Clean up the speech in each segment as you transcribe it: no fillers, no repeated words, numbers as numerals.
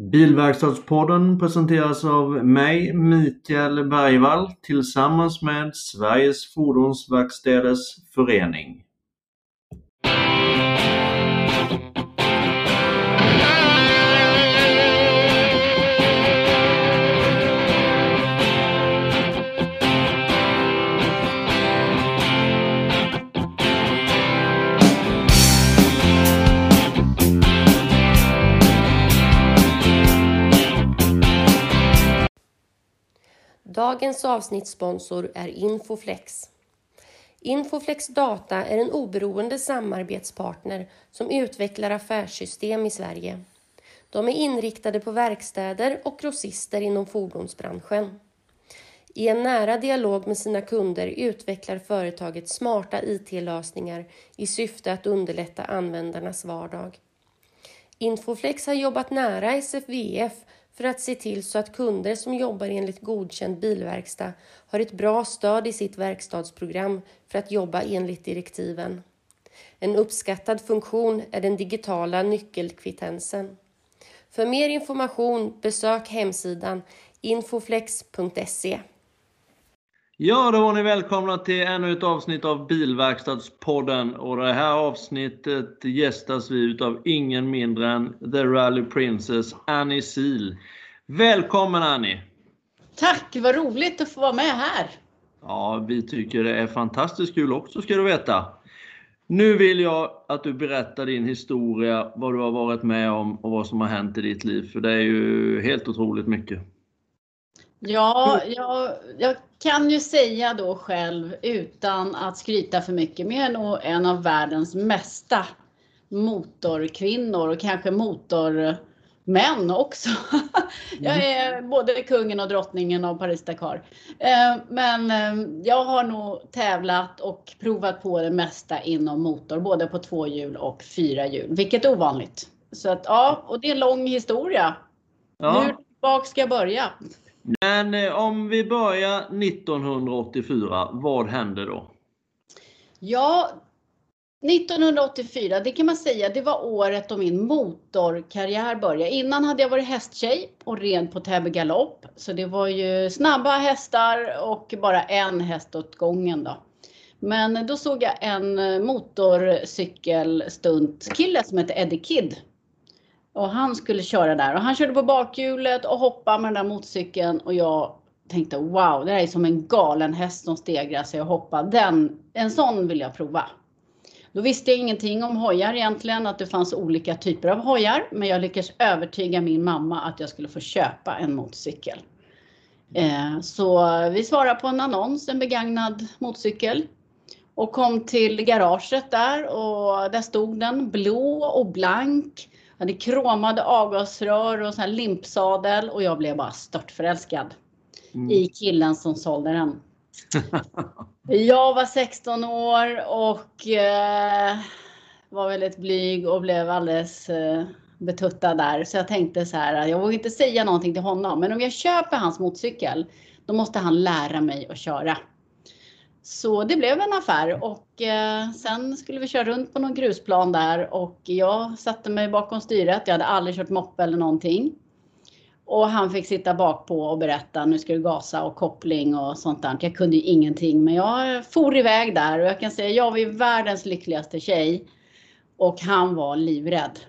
Bilverkstadspodden presenteras av mig, Mikael Bergvall, tillsammans med Sveriges Fordonsverkstäders förening. Dagens avsnittssponsor är Infoflex. Infoflex Data är en oberoende samarbetspartner som utvecklar affärssystem i Sverige. De är inriktade på verkstäder och grossister inom fordonsbranschen. I en nära dialog med sina kunder utvecklar företaget smarta IT-lösningar i syfte att underlätta användarnas vardag. Infoflex har jobbat nära SFVF för att se till så att kunder som jobbar enligt godkänd bilverkstad har ett bra stöd i sitt verkstadsprogram för att jobba enligt direktiven. En uppskattad funktion är den digitala nyckelkvittensen. För mer information besök hemsidan infoflex.se. Ja, då var ni välkomna till ännu ett avsnitt av Bilverkstadspodden, och det här avsnittet gästas vi utav ingen mindre än The Rally Princess Annie Seel. Välkommen Annie! Tack, vad roligt att få vara med här! Ja, vi tycker det är fantastiskt kul också, ska du veta. Nu vill jag att du berättar din historia, vad du har varit med om och vad som har hänt i ditt liv, för det är ju helt otroligt mycket. Ja, jag kan ju säga då själv utan att skryta för mycket, men jag är nog en av världens mesta motorkvinnor och kanske motormän också. Jag är både kungen och drottningen av Paris-Dakar. Men jag har nog tävlat och provat på det mesta inom motor, både på 2 hjul och 4 hjul, vilket är ovanligt. Så att ja, och det är en lång historia. Ja. Hur bak ska jag börja? Men om vi börjar 1984, vad hände då? Ja, 1984, det kan man säga, det var året då min motorkarriär började. Innan hade jag varit hästtjej och red på Täby Galopp. Så det var ju snabba hästar och bara en häst åt gången då. Men då såg jag en motorcykelstunt-kille som hette Eddie Kidd. Och han skulle köra där och han körde på bakhjulet och hoppade med den där motorcykeln, och jag tänkte wow, det här är som en galen häst som stegrar sig och hoppar. En sån vill jag prova. Då visste jag ingenting om hojar egentligen, att det fanns olika typer av hojar, men jag lyckades övertyga min mamma att jag skulle få köpa en motorcykel. Så vi svarade på en annons, en begagnad motorcykel. Och kom till garaget där, och där stod den blå och blank. Det kromade avgasrör och sån här limpsadel, och jag blev bara störtförälskad i killen som sålde den. Jag var 16 år och var väldigt blyg och blev alldeles betuttad där. Så jag tänkte så här, jag vågade inte säga någonting till honom. Men om jag köper hans motorcykel, då måste han lära mig att köra. Så det blev en affär, och sen skulle vi köra runt på någon grusplan där, och jag satte mig bakom styret. Jag hade aldrig kört moppe eller någonting. Och han fick sitta bakpå och berätta, nu ska du gasa och koppling och sånt där. Jag kunde ju ingenting, men jag for iväg där, och jag kan säga jag var ju världens lyckligaste tjej. Och han var livrädd.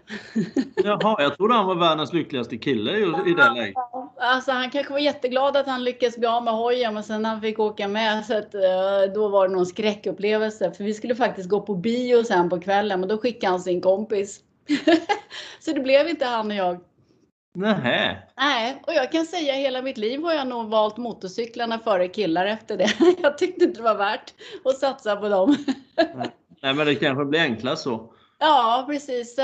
Jaha, jag tror han var världens lyckligaste kille i det läget. Alltså han kanske var jätteglad att han lyckades bli av med hojen, men sen han fick åka med, så att, då var det någon skräckupplevelse. För vi skulle faktiskt gå på bio sen på kvällen, men då skickade han sin kompis. Så det blev inte han och jag. Nähä. Nej, och jag kan säga hela mitt liv har jag nog valt motorcyklarna före killar efter det. Jag tyckte inte det var värt att satsa på dem. Nej, men det kanske blir enklast så. Ja, precis.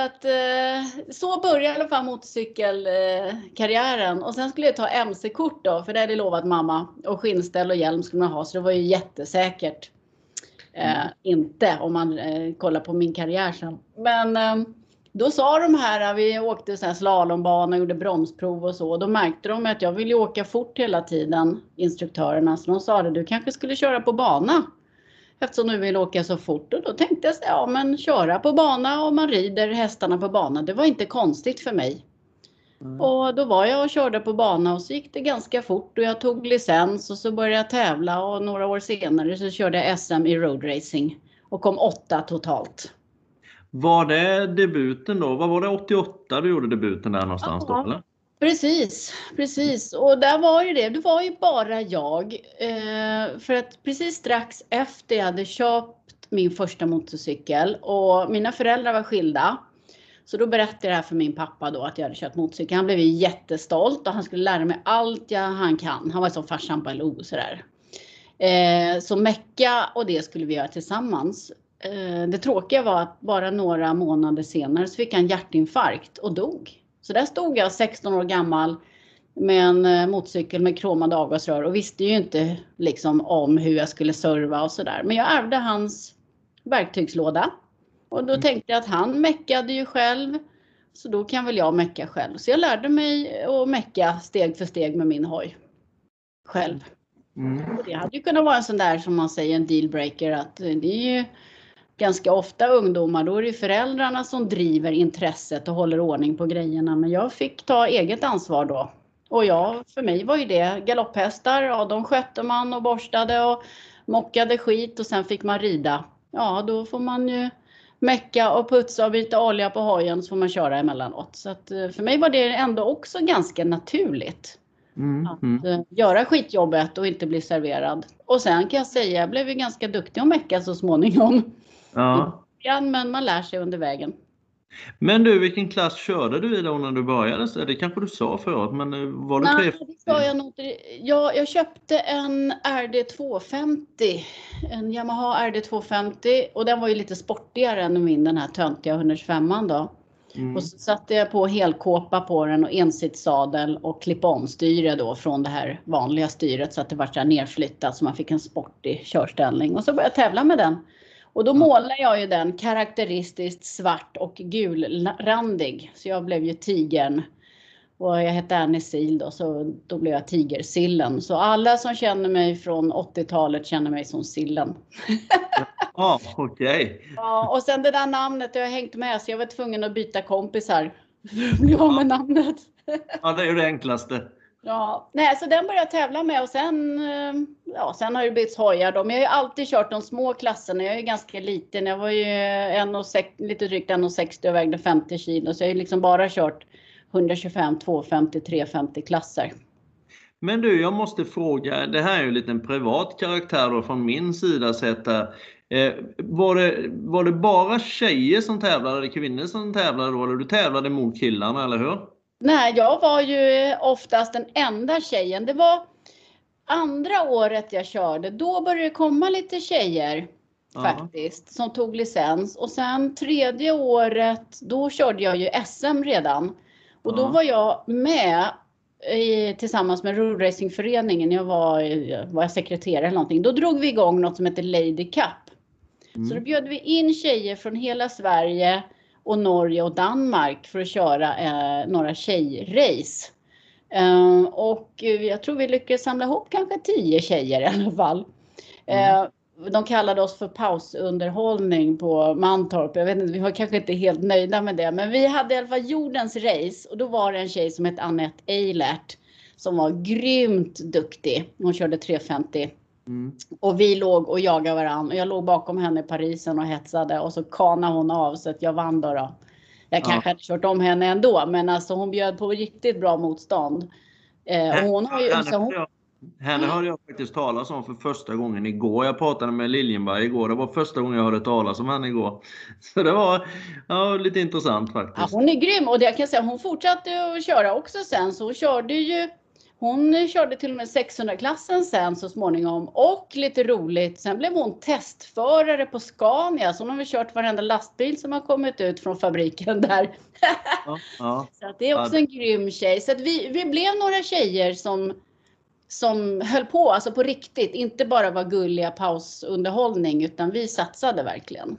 Så började i alla fall motorcykelkarriären. Och sen skulle jag ta MC-kort då, för det hade lovat mamma. Och skinnställ och hjälm skulle man ha, så det var ju jättesäkert. Inte om man kollar på min karriär sen. Men då sa de här, vi åkte så här slalombana och gjorde bromsprov och så. Och då märkte de att jag ville åka fort hela tiden, instruktörerna. Så de sa att du kanske skulle köra på bana. Eftersom nu vill åka så fort, och då tänkte jag så, ja men köra på bana och man rider hästarna på bana, det var inte konstigt för mig. Och då var jag och körde på bana och så gick det ganska fort och jag tog licens och så började jag tävla och några år senare så körde jag SM i roadracing och kom 8 totalt. Var det debuten då? Vad var det 88 du gjorde debuten där någonstans då eller? Precis. Och där var ju det. Det var ju bara jag. För att precis strax efter jag hade köpt min första motorcykel och mina föräldrar var skilda. Så då berättade jag det här för min pappa då att jag hade köpt motorcykel. Han blev jättestolt och han skulle lära mig allt han kan. Han var som farsan på LO och sådär. Så Mecka och det skulle vi göra tillsammans. Det tråkiga var att bara några månader senare så fick han hjärtinfarkt och dog. Så där stod jag 16 år gammal med en motorcykel med kromade avgasrör och visste ju inte liksom om hur jag skulle serva och sådär. Men jag ärvde hans verktygslåda och då tänkte jag att han meckade ju själv så då kan väl jag mecka själv. Så jag lärde mig att mecka steg för steg med min hoj själv. Och det hade ju kunnat vara en sån där som man säger en dealbreaker att det är ju ganska ofta ungdomar, då är det föräldrarna som driver intresset och håller ordning på grejerna. Men jag fick ta eget ansvar då. Och för mig var ju det galopphästar. Ja, de skötte man och borstade och mockade skit och sen fick man rida. Ja, då får man ju mecka och putsa och byta olja på hojen så får man köra emellanåt. Så att för mig var det ändå också ganska naturligt att göra skitjobbet och inte bli serverad. Och sen kan jag säga, jag blev ju ganska duktig att mecka så småningom. Ja, men man lär sig under vägen. Men du, vilken klass körde du i då när du började? Det kanske du sa förut, men var du jag köpte en RD250, en Yamaha RD250 och den var ju lite sportigare än min den här töntiga 125an då. Och så satte jag på helkåpa på den och ensitsadel och clip-on-styre då från det här vanliga styret så att det var så här nerflyttat så man fick en sportig körställning och så började jag tävla med den. Och då målade jag ju den karaktäristiskt svart och gulrandig. Så jag blev ju tigern. Och jag hette Annie Seel då, så då blev jag tigersillen. Så alla som känner mig från 80-talet känner mig som sillen. Ja, okej. Ja, och sen det där namnet jag har hängt med så jag var tvungen att byta kompisar. För att bli av med namnet. Ja, det är ju det enklaste. Ja, nej, så den började jag tävla med och sen har det bytts hojar då. Men jag har ju alltid kört de små klasserna. Jag är ju ganska liten. Jag var ju lite drygt 1,60 och vägde 50 kilo. Så jag har ju liksom bara kört 125, 250, 350 klasser. Men du, jag måste fråga. Det här är ju lite en privat karaktär då från min sida sett här. Var det bara tjejer som tävlade eller kvinnor som tävlade då? Eller du tävlade mot killarna, eller hur? Nej, jag var ju oftast den enda tjejen. Det var andra året jag körde. Då började det komma lite tjejer faktiskt som tog licens. Och sen tredje året, då körde jag ju SM redan. Och då var jag med tillsammans med roadracingföreningen. Jag var sekreterare eller någonting. Då drog vi igång något som heter Lady Cup. Så då bjöd vi in tjejer från hela Sverige och Norge och Danmark för att köra några tjejrace. Och jag tror vi lyckades samla ihop kanske 10 tjejer i alla fall. De kallade oss för pausunderhållning på Mantorp. Jag vet inte, vi var kanske inte helt nöjda med det. Men vi hade i alla fall jordens race. Och då var det en tjej som hette Annette Eilert. Som var grymt duktig. Hon körde 350. Och vi låg och jagade varandra. Och jag låg bakom henne i Parisen och hetsade. Och så kanade hon av så att jag vann då. Jag kanske hade kört om henne ändå. Men alltså hon bjöd på riktigt bra motstånd. Henne hörde jag faktiskt talas om för första gången igår. Jag pratade med Liljenberg igår. Det var första gången jag hörde talas om henne igår. Så det var lite intressant faktiskt. Ja, hon är grym. Och det jag kan säga, hon fortsatte att köra också sen. Så hon körde till och med 600-klassen sen så småningom. Och lite roligt, sen blev hon testförare på Scania. Så hon har väl kört varenda lastbil som har kommit ut från fabriken där. Så att det är också en grym tjej. Så att vi blev några tjejer som höll på, alltså på riktigt. Inte bara var gulliga pausunderhållning utan vi satsade verkligen.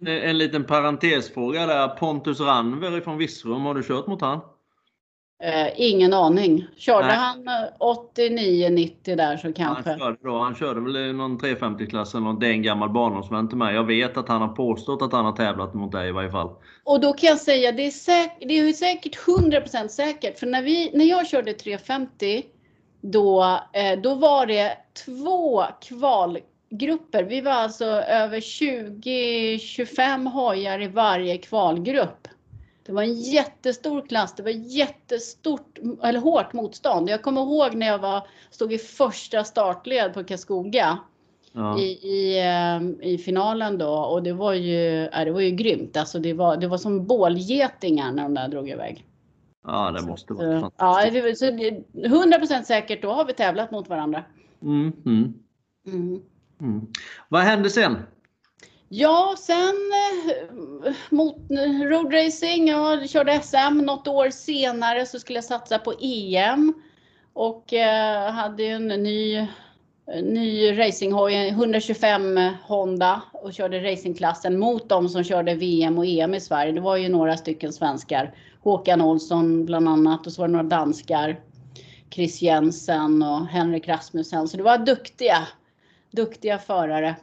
En liten parentesfråga där. Pontus Ranver från Vissrum, har du kört mot han? Ingen aning. Körde han 89-90 där så kanske? Han körde väl någon 350-klassen och det är en gammal barndomsvän till mig. Jag vet att han har påstått att han har tävlat mot dig i varje fall. Och då kan jag säga, det är säkert 100% säkert. För när jag körde 350 då var det 2 kvalgrupper. Vi var alltså över 20-25 hojar i varje kvalgrupp. Det var en jättestor klass, det var jättestort eller hårt motstånd. Jag kommer ihåg när jag stod i första startled på Kaskoga i finalen då, och det var ju grymt. Alltså det var som bålgetingar när de där drog iväg. Ja, det måste vara fantastiskt. Ja, 100% säkert, då har vi tävlat mot varandra. Vad hände sen? Ja, sen mot roadracing, jag körde SM. Något år senare så skulle jag satsa på EM. Och hade en ny racinghoj, 125 Honda. Och körde racingklassen mot dem som körde VM och EM i Sverige. Det var ju några stycken svenskar. Håkan Olsson bland annat, och så var det några danskar. Chris Jensen och Henrik Rasmussen. Så det var duktiga förare.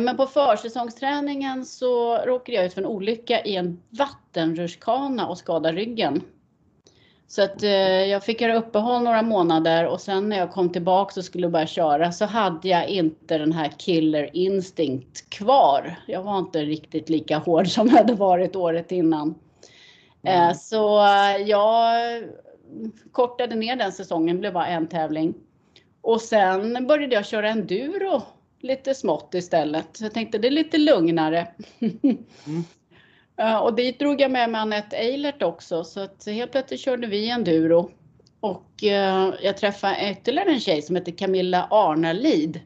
Men på försäsongsträningen så råkade jag ut för en olycka i en vattenrutschkana och skadade ryggen. Så att jag fick göra uppehåll några månader, och sen när jag kom tillbaka och skulle börja köra så hade jag inte den här killer instinct kvar. Jag var inte riktigt lika hård som jag hade varit året innan. Så jag kortade ner den säsongen, blev bara en tävling. Och sen började jag köra enduro. Lite smått istället. Så jag tänkte det är lite lugnare. Och dit drog jag med Annette Eilert också. Så att helt plötsligt körde vi enduro. Och jag träffade ytterligare en tjej som heter Camilla Arnalid.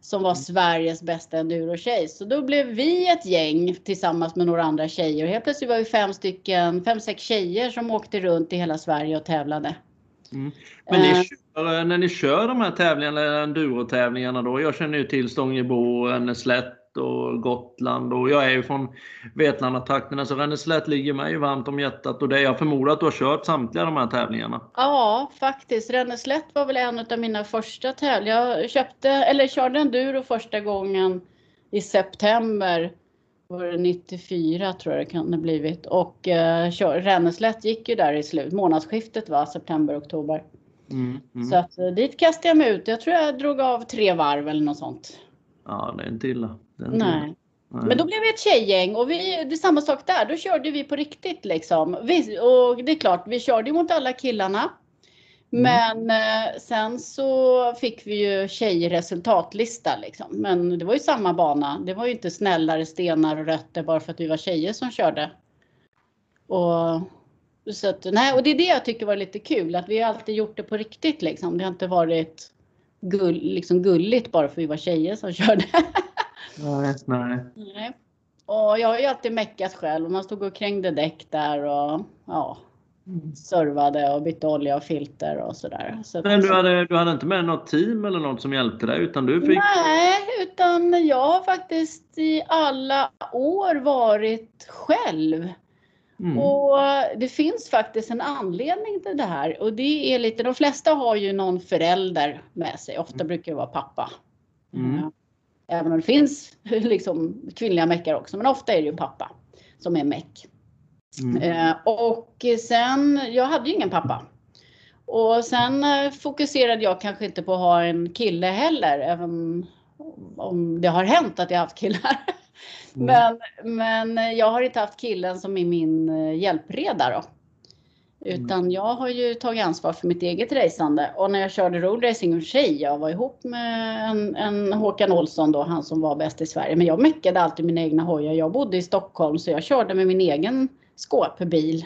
Som var Sveriges bästa enduro-tjej. Så då blev vi ett gäng tillsammans med några andra tjejer. Och helt plötsligt var vi 5-6 tjejer som åkte runt i hela Sverige och tävlade. Men när ni kör de här tävlingarna, enduro-tävlingarna då, jag känner ju till Stångebro, Reneslätt och Gotland, och jag är ju från Vetlandatrakterna, så Reneslätt ligger mig varmt om hjärtat, och det jag förmodar att du har kört samtliga de här tävlingarna. Ja, faktiskt. Reneslätt var väl en av mina första tävlingar. Jag körde enduro första gången i september. Var det 94 tror jag det kan ha blivit. Och Reneslätt gick ju där i slut. Månadsskiftet var september-oktober. Så att, dit kastade jag mig ut. Jag tror jag drog av 3 varv eller något sånt. Ja, det är inte illa. Nej. Men då blev vi ett tjejgäng. Och det är samma sak där. Då körde vi på riktigt liksom. Och det är klart, vi körde mot alla killarna. Men sen så fick vi ju tjejresultatlista liksom. Men det var ju samma bana. Det var ju inte snällare stenar och rötter bara för att vi var tjejer som körde. Och det är det jag tycker var lite kul. Att vi har alltid gjort det på riktigt liksom. Det har inte varit gulligt bara för att vi var tjejer som körde. Nej. Och jag har ju alltid meckat själv. Och man stod och krängde däck där och ja... servade och bytte olja och filter och sådär. Så men du hade inte med något team eller något som hjälpte dig, utan du fick... Nej, utan jag har faktiskt i alla år varit själv. Och det finns faktiskt en anledning till det här, och det är lite, de flesta har ju någon förälder med sig, ofta brukar det vara pappa. Även om det finns liksom kvinnliga meckar också, men ofta är det ju pappa som är meck. Och sen, jag hade ju ingen pappa. Och sen fokuserade jag kanske inte på att ha en kille heller. Även om det har hänt att jag har haft killar. Men jag har inte haft killen som är min hjälpreda då. Utan jag har ju tagit ansvar för mitt eget racande. Och när jag körde roadracing och tjej, jag var ihop med en Håkan Olsson då, han som var bäst i Sverige. Men jag meckade alltid mina egna hojar. Jag bodde i Stockholm så jag körde med min egen skåpbil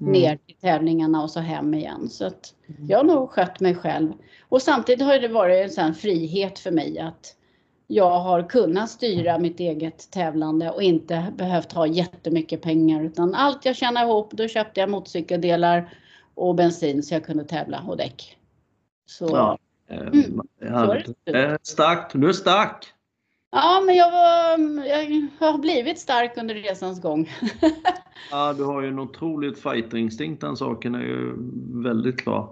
ner till tävlingarna och så hem igen. Så att jag har nog skött mig själv. Och samtidigt har det varit en sån frihet för mig att jag har kunnat styra mitt eget tävlande och inte behövt ha jättemycket pengar. Utan allt jag tjänar ihop, då köpte jag motorcykeldelar och bensin så jag kunde tävla och däck. Så, ja, så är det. Du är stark. Ja, men jag har blivit stark under resans gång. Ja, du har ju en otroligt fighterinnstinkt. Den saken är ju väldigt klar.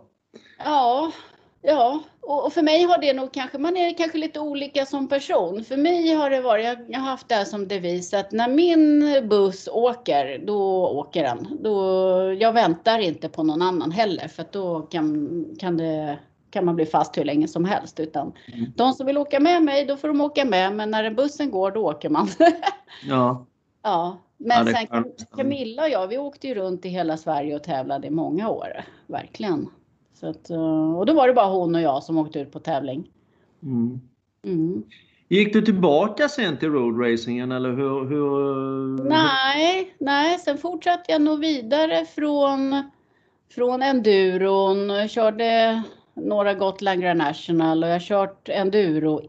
Ja. Och för mig har det nog kanske, man är kanske lite olika som person. För mig har det varit, jag har haft det här som devis att när min buss åker, då åker den. Jag väntar inte på någon annan heller, för att då kan man bli fast hur länge som helst. Utan de som vill åka med mig, då får de åka med. Men när bussen går, då åker man. Ja. Men ja, sen Camilla och jag, vi åkte ju runt i hela Sverige och tävlade i många år. Verkligen. Så att, och då var det bara hon och jag som åkte ut på tävling. Gick du tillbaka sen till roadracingen eller hur? Nej, sen fortsatte jag nog vidare från enduron. Jag körde några Gotland Grand National och jag har kört enduro.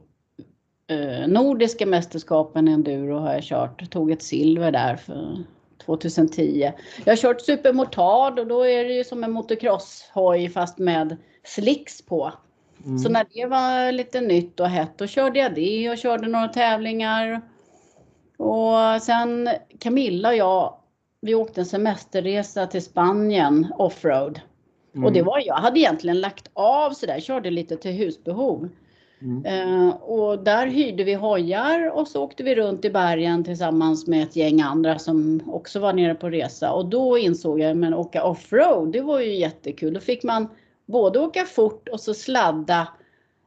Nordiska mästerskapen enduro har jag kört. Jag tog ett silver där för 2010. Jag har kört supermotard och då är det ju som en motocrosshoj fast med slicks på. Så när det var lite nytt och hett då körde jag det och körde några tävlingar. Och sen Camilla och jag, vi åkte en semesterresa till Spanien offroad. Och det var jag hade egentligen lagt av så där, körde lite till husbehov. Och där hyrde vi hojar och så åkte vi runt i bergen tillsammans med ett gäng andra som också var nere på resa. Och då insåg jag, men åka offroad, det var ju jättekul. Då fick man både åka fort och så sladda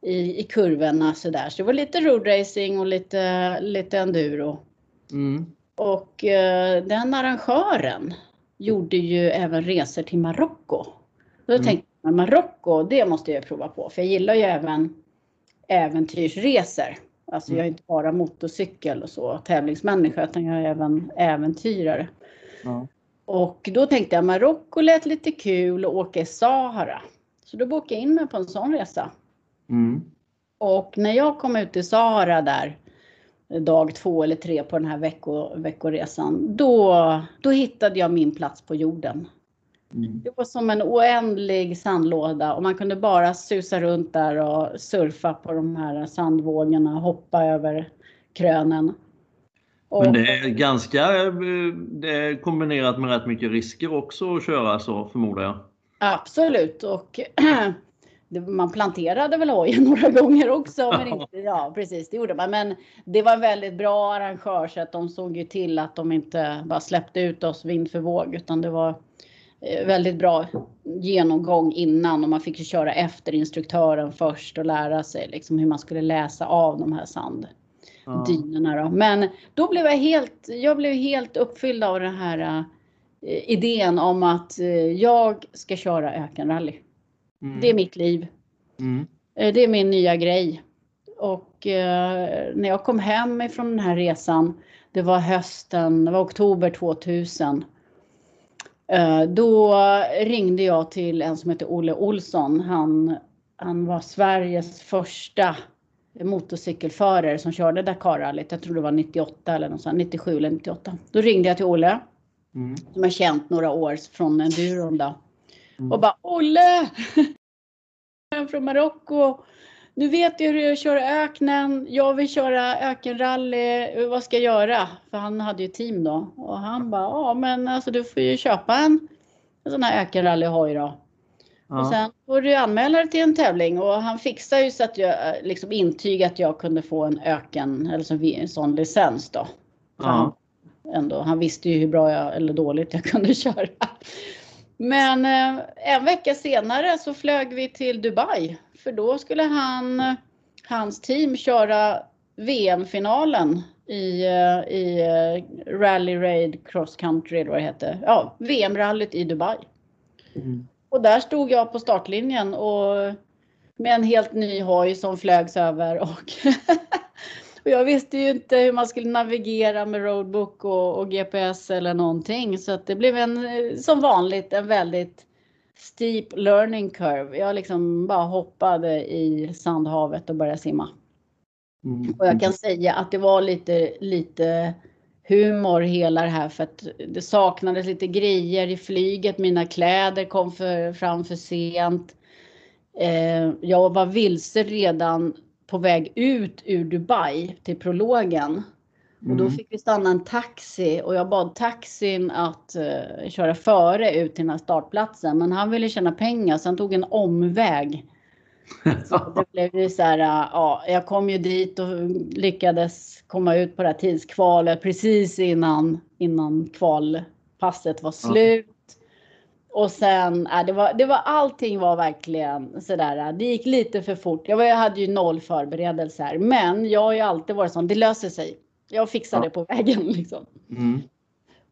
i kurvorna så där. Så det var lite roadracing och lite enduro. Och den arrangören gjorde ju även resor till Marocko. Då tänkte jag, Marocko, det måste jag prova på. För jag gillar ju även äventyrsresor. Alltså jag är inte bara motorcykel och så, tävlingsmänniska, utan jag är även äventyrare. Och då tänkte jag, Marocko lät lite kul och åka i Sahara. Så då bokade jag in mig på en sån resa. Och när jag kom ut i Sahara där, dag 2 eller 3 på den här veckoresan, då hittade jag min plats på jorden. Det var som en oändlig sandlåda och man kunde bara susa runt där och surfa på de här sandvågorna, hoppa över krönen. Men det är kombinerat med rätt mycket risker också att köra så, förmodar jag. Absolut, och man planterade väl hojen några gånger också, men inte, ja precis, det gjorde man. Men det var väldigt bra arrangör så att de såg ju till att de inte bara släppte ut oss vind för våg, utan det var väldigt bra genomgång innan och man fick ju köra efter instruktören först och lära sig liksom hur man skulle läsa av de här sanddynorna då. Men då blev jag blev helt uppfylld av den här idén om att jag ska köra ökenrally. Det är mitt liv. Det är min nya grej. Och när jag kom hem ifrån den här resan, det var oktober 2000. Då ringde jag till en som heter Olle Olsson. Han var Sveriges första motorcykelförare som körde Dakar-rallyt. Jag tror det var 98 eller något sånt, 97 eller 98. Då ringde jag till Olle som jag känt några år från enduron då. Och bara, Olle! Jag är från Marocko. Nu vet jag hur jag kör öknen. Jag vill köra ökenrally. Vad ska jag göra? För han hade ju team då. Och han bara, ja men alltså du får ju köpa en sån här ökenrallyhoj då. Ja. Och sen får du anmäla dig till en tävling. Och han fixade ju så att jag liksom intyg att jag kunde få en öken. Eller så en sån licens då. Ja. Han visste ju hur bra eller dåligt jag kunde köra. Men en vecka senare så flög vi till Dubai. För då skulle hans team köra VM-finalen i Rally Raid Cross Country, eller vad det hette. Ja, VM-rallyt i Dubai. Och där stod jag på startlinjen och med en helt ny hoj som flögs över. Och jag visste ju inte hur man skulle navigera med roadbook och GPS eller någonting. Så att det blev som vanligt en väldigt steep learning curve. Jag liksom bara hoppade i sandhavet och började simma. Och jag kan säga att det var lite humor hela det här. För att det saknades lite grejer i flyget. Mina kläder kom fram för sent. Jag var vilse redan på väg ut ur Dubai till prologen. Mm. Och då fick vi stanna en taxi och jag bad taxin att köra före ut till den här startplatsen. Men han ville tjäna pengar så han tog en omväg. Så det blev ju så här, ja, jag kom ju dit och lyckades komma ut på det här tidskvalet precis innan kvalpasset var slut. Mm. Och sen, allting var verkligen sådär, det gick lite för fort. Jag hade ju noll förberedelser, men jag har ju alltid varit sån, det löser sig. Jag fixade det på vägen liksom. Mm.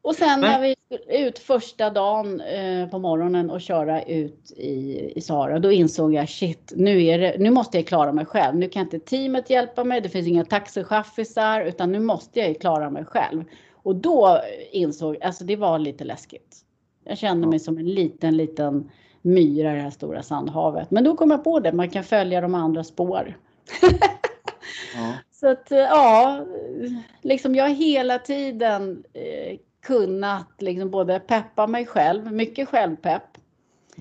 Och sen när vi skulle ut första dagen på morgonen och köra ut i Sahara, då insåg jag shit, nu måste jag klara mig själv. Nu kan inte teamet hjälpa mig, det finns inga taxichaffisar, utan nu måste jag ju klara mig själv. Och då insåg, alltså det var lite läskigt. Jag kände mig som en liten myra i det här stora sandhavet. Men då kom jag på det, man kan följa de andra spår. Ja. Så att liksom jag har hela tiden kunnat liksom både peppa mig själv, mycket självpepp.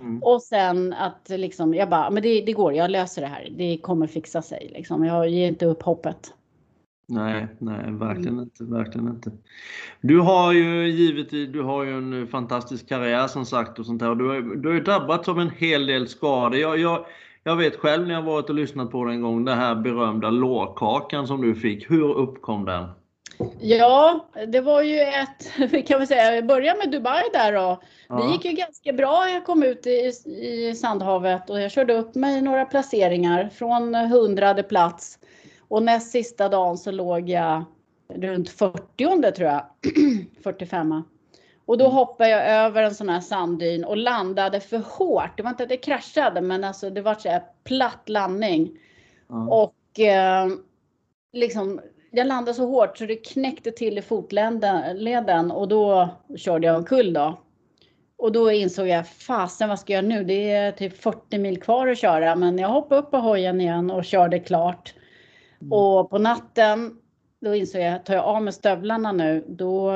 Mm. Och sen att liksom, jag bara, men det går, jag löser det här. Det kommer fixa sig liksom, jag ger inte upp hoppet. Nej, verkligen inte. Du har ju en fantastisk karriär som sagt och sånt här. Du är drabbats av en hel del skador. Jag vet själv när jag varit och lyssnat på den en gång, den här berömda lårkakan som du fick. Hur uppkom den? Ja, det var ju jag börjar med Dubai där då. Ja. Det gick ju ganska bra. Jag kom ut i sandhavet och jag körde upp mig några placeringar från 100:e plats. Och näst sista dagen så låg jag runt 40:e tror jag, 45:a. Och då hoppade jag över en sån här sanddyn och landade för hårt. Det var inte att det kraschade, men alltså det var så här platt landning. Mm. Och liksom, jag landade så hårt så det knäckte till i fotleden och då körde jag omkull då. Och då insåg jag, fasen vad ska jag nu? Det är typ 40 mil kvar att köra, men jag hoppade upp på hojen igen och körde klart. Mm. Och på natten, då insåg jag, tar jag av med stövlarna nu, då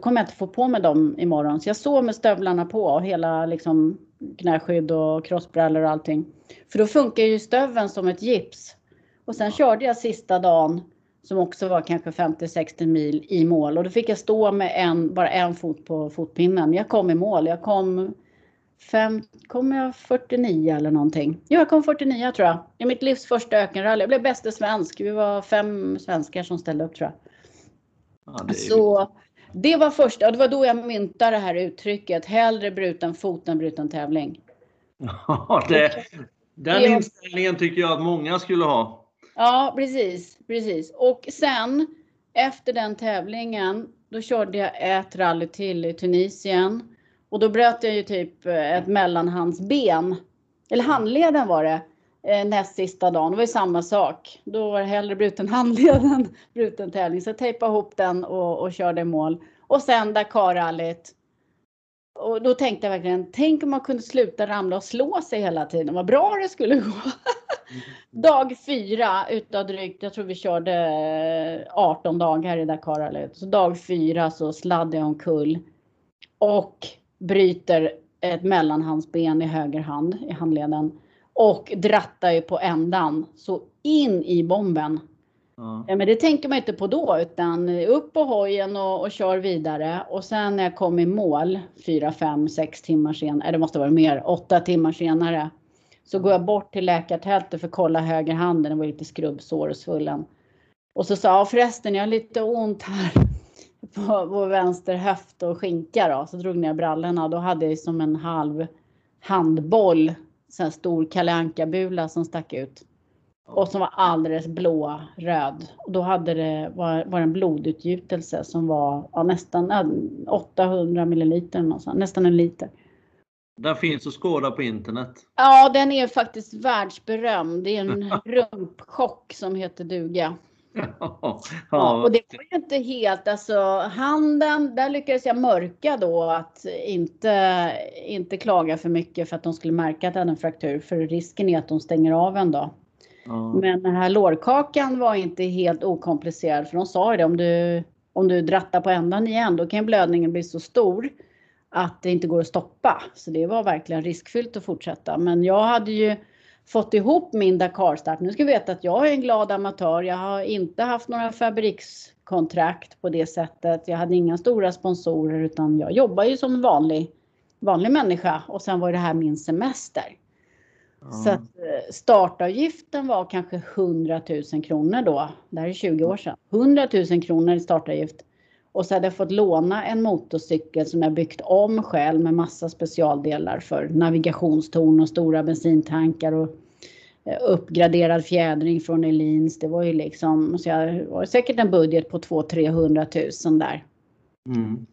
kommer jag inte få på mig dem imorgon. Så jag sov med stövlarna på och hela liksom, knäskydd och crossbrallor och allting. För då funkar ju stöveln som ett gips. Och sen körde jag sista dagen, som också var kanske 50-60 mil i mål. Och då fick jag stå med bara en fot på fotpinnen. Jag kom i mål, kom jag 49 eller någonting? Ja, jag kom 49 tror jag. I mitt livs första ökenrally. Jag blev bästa svensk. Vi var 5 svenskar som ställde upp tror jag. Ja, så det var första. Och det var då jag myntade det här uttrycket. Hellre bruten fot än bruten tävling. Ja, den inställningen tycker jag att många skulle ha. Ja, precis. Och sen efter den tävlingen. Då körde jag ett rally till i Tunisien. Och då bröt jag ju typ ett mellanhandsben, eller handleden var det, näst sista dagen. Det var ju samma sak. Då var det hellre bruten handleden, bruten tävling. Så jag tejpade ihop den och körde i mål. Och sen Dakar-rallyt. Och då tänkte jag verkligen, tänk om man kunde sluta ramla och slå sig hela tiden. Vad bra det skulle gå. Dag 4 utav drygt, jag tror vi körde 18 dagar i Dakar-rallyt. Så dag 4 så sladdade jag omkull. Och bryter ett mellanhandsben i höger hand, i handleden. Och drattar ju på ändan. Så in i bomben. Ja. Men det tänker man inte på då. Utan upp på hojen och kör vidare. Och sen när jag kom i mål. 4, 5, 6 timmar senare. Eller det måste vara mer. 8 timmar senare. Så går jag bort till läkartältet för att kolla höger handen. Det var lite skrubbsår och svullen. Och så sa jag förresten, jag har lite ont här. På vår vänster höft och skinka då. Så drog ner brallorna. Då hade jag som en halv handboll. Så en stor Kalle Anka-bula som stack ut. Och som var alldeles blå, röd. Och då var det en blodutgjutelse som var nästan 800 milliliter. Nästan en liter. Den finns att skåda på internet. Ja, den är faktiskt världsberömd. Det är en rumpchock som heter duga. Ja, och det var ju inte helt, alltså handen, där lyckades jag mörka då att inte klaga för mycket för att de skulle märka att jag hade en fraktur, för risken är att de stänger av en då. Ja. Men den här lårkakan var inte helt okomplicerad, för de sa ju det, om du drattar på ändan igen då kan blödningen bli så stor att det inte går att stoppa. Så det var verkligen riskfyllt att fortsätta, men jag hade ju fått ihop min Dakar-start. Nu ska vi veta att jag är en glad amatör. Jag har inte haft några fabrikskontrakt på det sättet. Jag hade inga stora sponsorer utan jag jobbar ju som en vanlig människa. Och sen var det här min semester. Mm. Så att startavgiften var kanske 100 000 kronor då. Det här är 20 år sedan. 100 000 kronor i startavgift. Och så hade jag fått låna en motorcykel som jag byggt om själv med massa specialdelar för navigationstorn och stora bensintankar och uppgraderad fjädring från Elins. Det var ju liksom, så jag var säkert en budget på 200-300 000 där. Mm.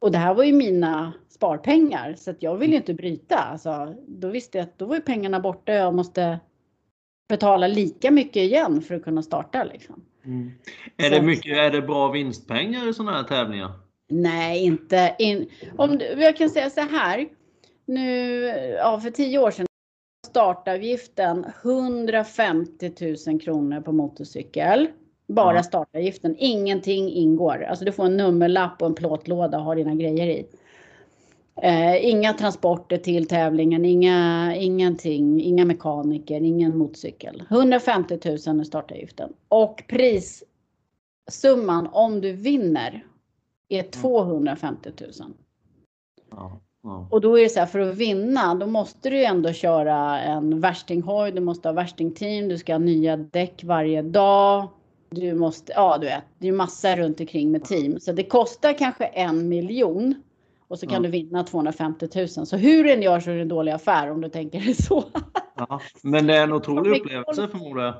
Och det här var ju mina sparpengar så att jag ville inte bryta. Alltså, då visste jag att då var ju pengarna borta och jag måste betala lika mycket igen för att kunna starta liksom. Mm. Är det bra vinstpengar i sådana här tävlingar? Nej, inte. Jag kan säga så här. Nu, för 10 år sedan startavgiften 150 000 kronor på motorcykel. Bara startavgiften. Ingenting ingår. Alltså du får en nummerlapp och en plåtlåda och har dina grejer i. Inga transporter till tävlingen, ingenting, inga mekaniker, ingen motorcykel. 150 000 är startavgiften. Och prissumman om du vinner är 250 000. Ja, ja. Och då är det så här, för att vinna då måste du ändå köra en värstinghoj, du måste ha värstingteam, du ska ha nya däck varje dag. Du måste, du vet, det är massa runt omkring med team. Så det kostar kanske 1 miljon. Och så kan du vinna 250 000. Så hur den gör så är det en dålig affär om du tänker det så. Ja, men det är en otrolig upplevelse förmodligen.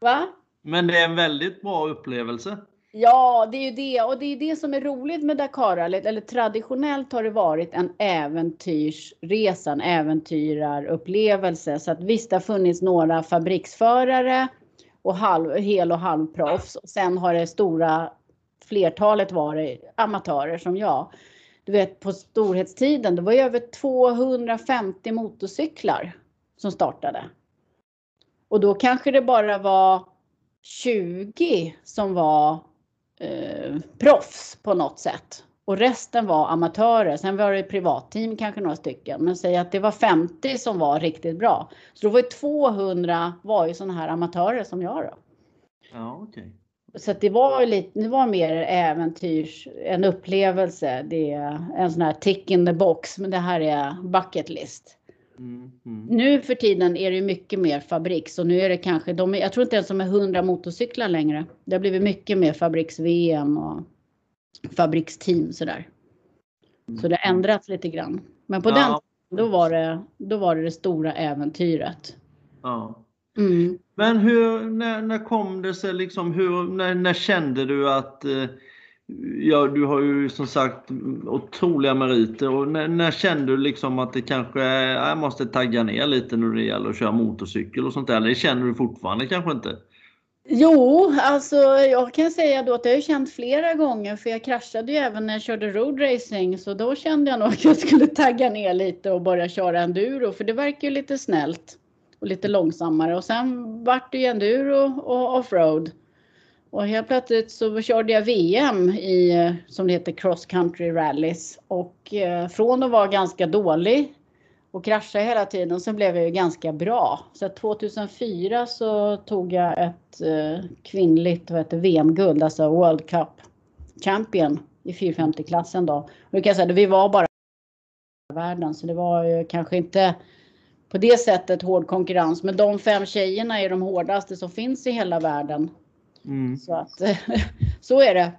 Va? Men det är en väldigt bra upplevelse. Ja, det är ju det. Och det är det som är roligt med Dakar-rallyt. Eller traditionellt har det varit en äventyrsresa, en äventyrarupplevelse. Så att visst har funnits några fabriksförare och hel- och halvproffs. Och sen har det stora flertalet varit amatörer som jag. Du vet, på storhetstiden, det var ju över 250 motorcyklar som startade. Och då kanske det bara var 20 som var proffs på något sätt. Och resten var amatörer. Sen var det privatteam, kanske några stycken. Men säg att det var 50 som var riktigt bra. Så då var ju 200 var ju sådana här amatörer som jag då. Ja, okej. Okay. Så att det var mer äventyrs, en upplevelse, det är en sån här tick in the box, men det här är bucket list. Nu för tiden är det mycket mer fabriks och nu är det kanske, jag tror inte ens som är 100 motorcyklar längre. Det har blivit mycket mer fabriks-VM och fabriksteam sådär. Så det har ändrats lite grann. Men på den tiden då var det stora äventyret. Ja. Mm. Men när kom det sig liksom, när kände du att du har ju som sagt otroliga meriter och när kände du liksom att det kanske jag måste tagga ner lite när det gäller att köra motorcykel och sånt där, eller känner du fortfarande kanske inte? Jo, alltså jag kan säga då att jag har känt flera gånger, för jag kraschade ju även när jag körde roadracing, så då kände jag nog att jag skulle tagga ner lite och börja köra enduro, för det verkar ju lite snällt. Och lite långsammare. Och sen vart det ju enduro och offroad. Och helt plötsligt så körde jag VM i, som det heter, cross country rallies. Och från att vara ganska dålig och krascha hela tiden så blev jag ju ganska bra. Så 2004 så tog jag ett kvinnligt VM-guld, alltså World Cup champion i 450-klassen då. Och kan jag säga, vi var bara i världen så det var ju kanske inte... På det sättet hård konkurrens. Men de 5 tjejerna är de hårdaste som finns i hela världen. Mm. Så att, så är det.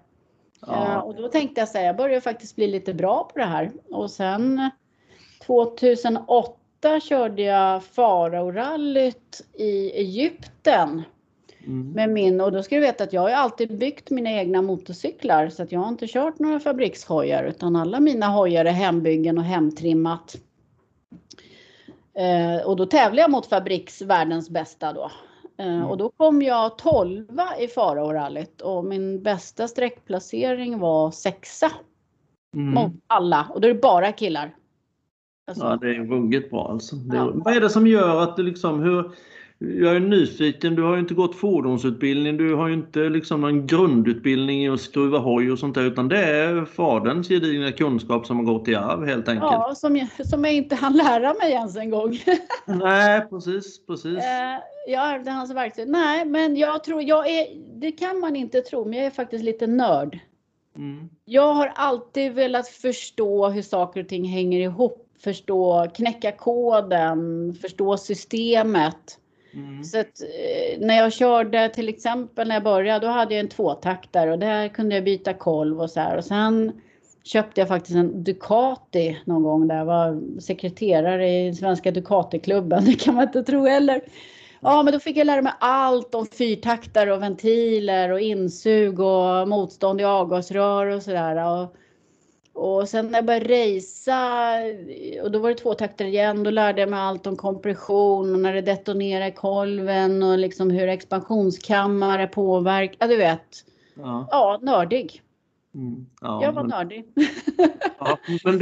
Ja. Och då tänkte jag säga, jag började faktiskt bli lite bra på det här. Och sen 2008 körde jag Fara-rallyt i Egypten. Mm. Och då ska du veta att jag har alltid byggt mina egna motorcyklar. Så att jag har inte kört några fabrikshojar. Utan alla mina hojar är hembyggen och hemtrimmat. Och då tävlade jag mot fabriksvärldens bästa då. Och då kom jag 12:a i Fara-rallyt. Och min bästa sträckplacering var 6:a. Mot alla. Och då är det bara killar. Alltså. Ja, det är ruggigt bra alltså. Vad är det som gör att du liksom... Hur, Jag är nyfiken, du har ju inte gått fordonsutbildning, du har ju inte liksom en grundutbildning i att skruva hoj och sånt där, utan det är faderns gedigna kunskap som har gått i arv helt enkelt. Ja, som jag inte hann lära mig ens en gång. Nej, precis. Jag ärvde hans verktyg. Nej, men jag tror, det kan man inte tro, men jag är faktiskt lite nörd. Mm. Jag har alltid velat förstå hur saker och ting hänger ihop. Förstå, knäcka koden, förstå systemet. Mm. Så att, när jag körde, till exempel när jag började, då hade jag en tvåtaktare och där kunde jag byta kolv och så här. Och sen köpte jag faktiskt en Ducati någon gång där jag var sekreterare i svenska Ducati-klubben. Det kan man inte tro heller. Ja, men då fick jag lära mig allt om fyrtaktare och ventiler och insug och motstånd i avgasrör och sådär. Och sen när jag började rejsa, och då var det tvåtakter igen, då lärde jag mig allt om kompression och när det detonerar kolven och liksom hur expansionskammare påverkar, ja du vet. Ja nördig. Mm, ja, jag var nördig. Ja, men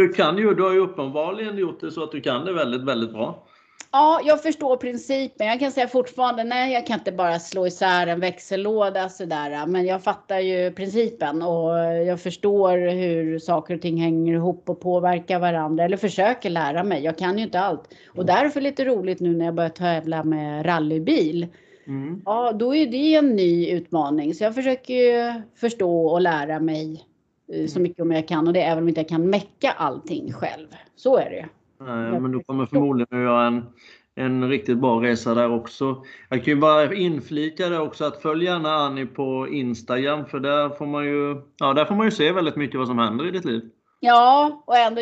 du har ju uppenbarligen gjort det så att du kan det väldigt, väldigt bra. Ja, jag förstår principen. Jag kan säga fortfarande, nej jag kan inte bara slå isär en växellåda sådär. Men jag fattar ju principen och jag förstår hur saker och ting hänger ihop och påverkar varandra. Eller försöker lära mig, jag kan ju inte allt. Och därför är det lite roligt nu när jag börjar tävla med rallybil. Mm. Ja, då är det en ny utmaning. Så jag försöker ju förstå och lära mig så mycket om jag kan. Och det även om inte jag kan mäcka allting själv. Så är det ju. Nej, men du kommer förmodligen att göra en riktigt bra resa där också. Jag kan ju bara inflika det också att följ gärna Annie på Instagram, för där får man ju se väldigt mycket vad som händer i ditt liv. Ja, och ändå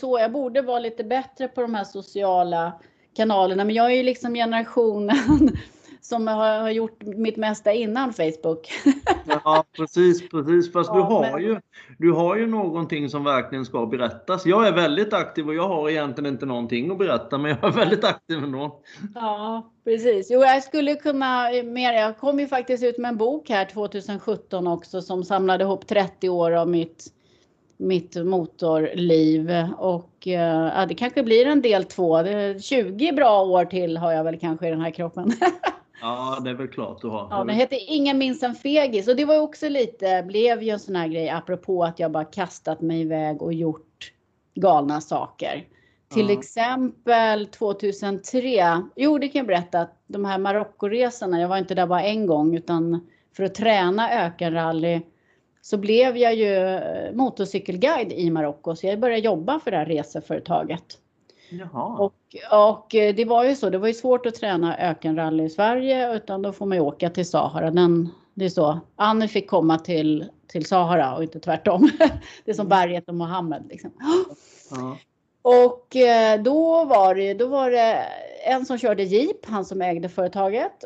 jag borde vara lite bättre på de här sociala kanalerna, men jag är ju liksom generationen som har gjort mitt mesta innan Facebook. Ja, precis. Fast ja, du har ju någonting som verkligen ska berättas. Jag är väldigt aktiv och jag har egentligen inte någonting att berätta, men jag är väldigt aktiv ändå. Ja, precis. Jo, jag skulle kunna mer. Jag kom ju faktiskt ut med en bok här 2017 också som samlade ihop 30 år av mitt motorliv och det kanske blir en del 2. 20 bra år till har jag väl kanske i den här kroppen. Ja, det är väl klart du har. Ja, den heter Ingen minns en fegis. Och det var också lite, blev ju en sån här grej apropå att jag bara kastat mig iväg och gjort galna saker. Till exempel 2003. Jo, det kan jag berätta att de här Marockoresorna, jag var inte där bara en gång utan för att träna ökenrally så blev jag ju motorcykelguide i Marocko. Så jag började jobba för det här reseföretaget. Jaha. Och det var ju så, det var ju svårt att träna ökenrally i Sverige utan då får man ju åka till Sahara. Det är så, Annie fick komma till Sahara och inte tvärtom. Det är som berget och Mohammed liksom. Ja. Och då var det en som körde jeep, han som ägde företaget.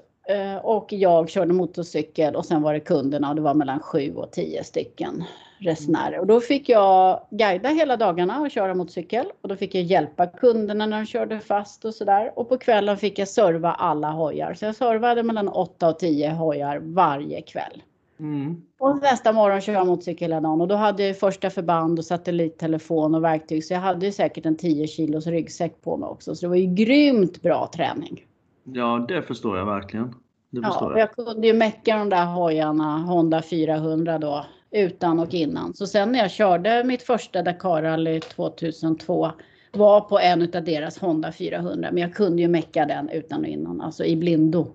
Och jag körde motorcykel och sen var det kunderna och det var mellan 7 och 10 stycken resenärer. Och då fick jag guida hela dagarna och köra motorcykel. Och då fick jag hjälpa kunderna när de körde fast och sådär. Och på kvällen fick jag serva alla hojar. Så jag servade mellan 8 och 10 hojar varje kväll. Mm. Och nästa morgon körde jag motorcykel hela dagen. Och då hade jag första förband och satellittelefon och verktyg. Så jag hade ju säkert en 10 kilos ryggsäck på mig också. Så det var ju grymt bra träning. Ja, det förstår jag verkligen. Jag kunde ju mäcka de där hojarna, Honda 400 då, utan och innan. Så sen när jag körde mitt första Dakar-rallyt 2002 var på en av deras Honda 400. Men jag kunde ju mäcka den utan och innan, alltså i blindo.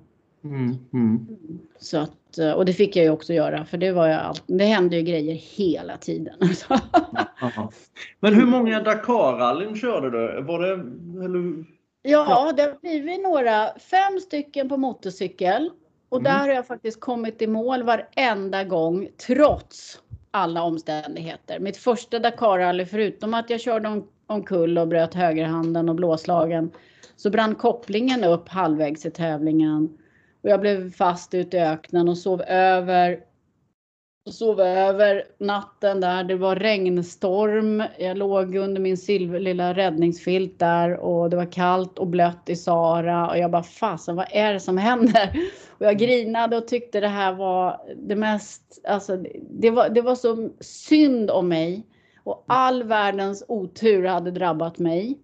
Så att, och det fick jag ju också göra, för det hände ju grejer hela tiden. Men hur många Dakar-rallyn körde du? Var det... Ja, det har blivit 5 stycken på motorcykel och där har jag faktiskt kommit i mål varenda gång trots alla omständigheter. Mitt första Dakar-rally, förutom att jag körde omkull och bröt högerhanden och blåslagen, så brann kopplingen upp halvvägs i tävlingen och jag blev fast ute i öknen och sov över natten där. Det var regnstorm. Jag låg under min lilla räddningsfilt där. Och det var kallt och blött i Sahara. Och jag bara, fasen, vad är det som händer? Och jag grinade och tyckte det här var det mest... Alltså, det var så synd om mig. Och all världens otur hade drabbat mig.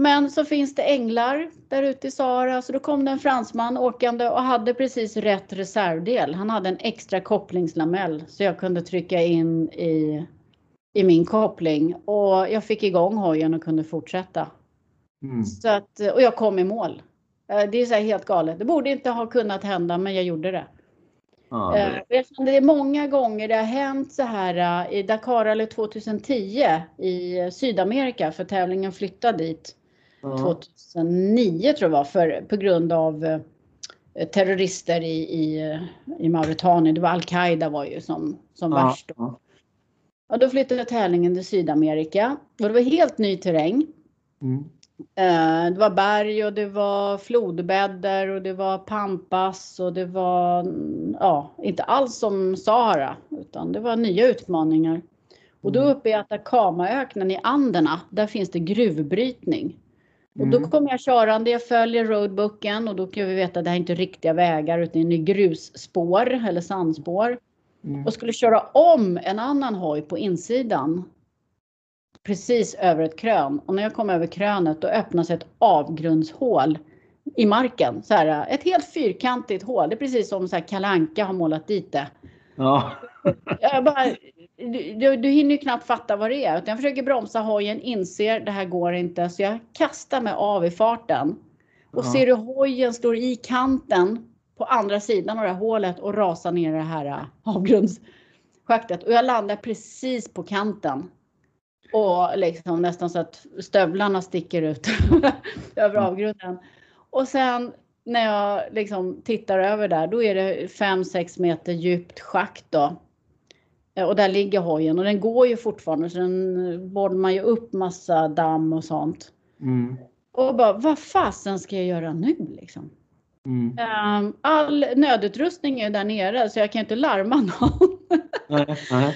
Men så finns det änglar där ute i Sahara, så då kom det en fransman åkande och hade precis rätt reservdel. Han hade en extra kopplingslamell så jag kunde trycka in i min koppling. Och jag fick igång hojen och kunde fortsätta. Mm. Så att, och jag kom i mål. Det är så här helt galet. Det borde inte ha kunnat hända, men jag gjorde det. Ah, det är många gånger det har hänt så här i Dakar-rallyt 2010 i Sydamerika, för tävlingen flyttade dit 2009 tror jag var, på grund av terrorister i Mauritanien. Det var Al-Qaida var ju som värst då. Och då flyttade tävlingen till Sydamerika och det var helt ny terräng. Mm. Det var berg och det var flodbäddar och det var pampas och det var inte alls som Sahara, utan det var nya utmaningar. Mm. Och då uppe i Atacamaöknen i Anderna, där finns det gruvbrytning. Mm. Och då kommer jag körande, jag följer roadbooken och då kan vi veta att det här är inte riktiga vägar utan det är grusspår eller sandspår. Mm. Och skulle köra om en annan hoj på insidan. Precis över ett krön. Och när jag kom över krönet då öppnas ett avgrundshål i marken. Så här, ett helt fyrkantigt hål. Det är precis som så här Kalle Anka har målat dit det. Ja. Jag bara, du hinner ju knappt fatta vad det är. Utan jag försöker bromsa hojen, inser det här går inte. Så jag kastar mig av i farten. Och ser hur hojen står i kanten på andra sidan av det här hålet och rasar ner det här avgrundsschaktet. Och jag landar precis på kanten. Och liksom nästan så att stövlarna sticker ut över avgrunden. Och sen när jag liksom tittar över där, då är det 5-6 meter djupt schakt då. Och där ligger hojen och den går ju fortfarande så den bolmar ju upp massa damm och sånt. Mm. Och bara, vad fasen ska jag göra nu liksom? Mm. All nödutrustning är ju där nere så jag kan inte larma någon. Nej.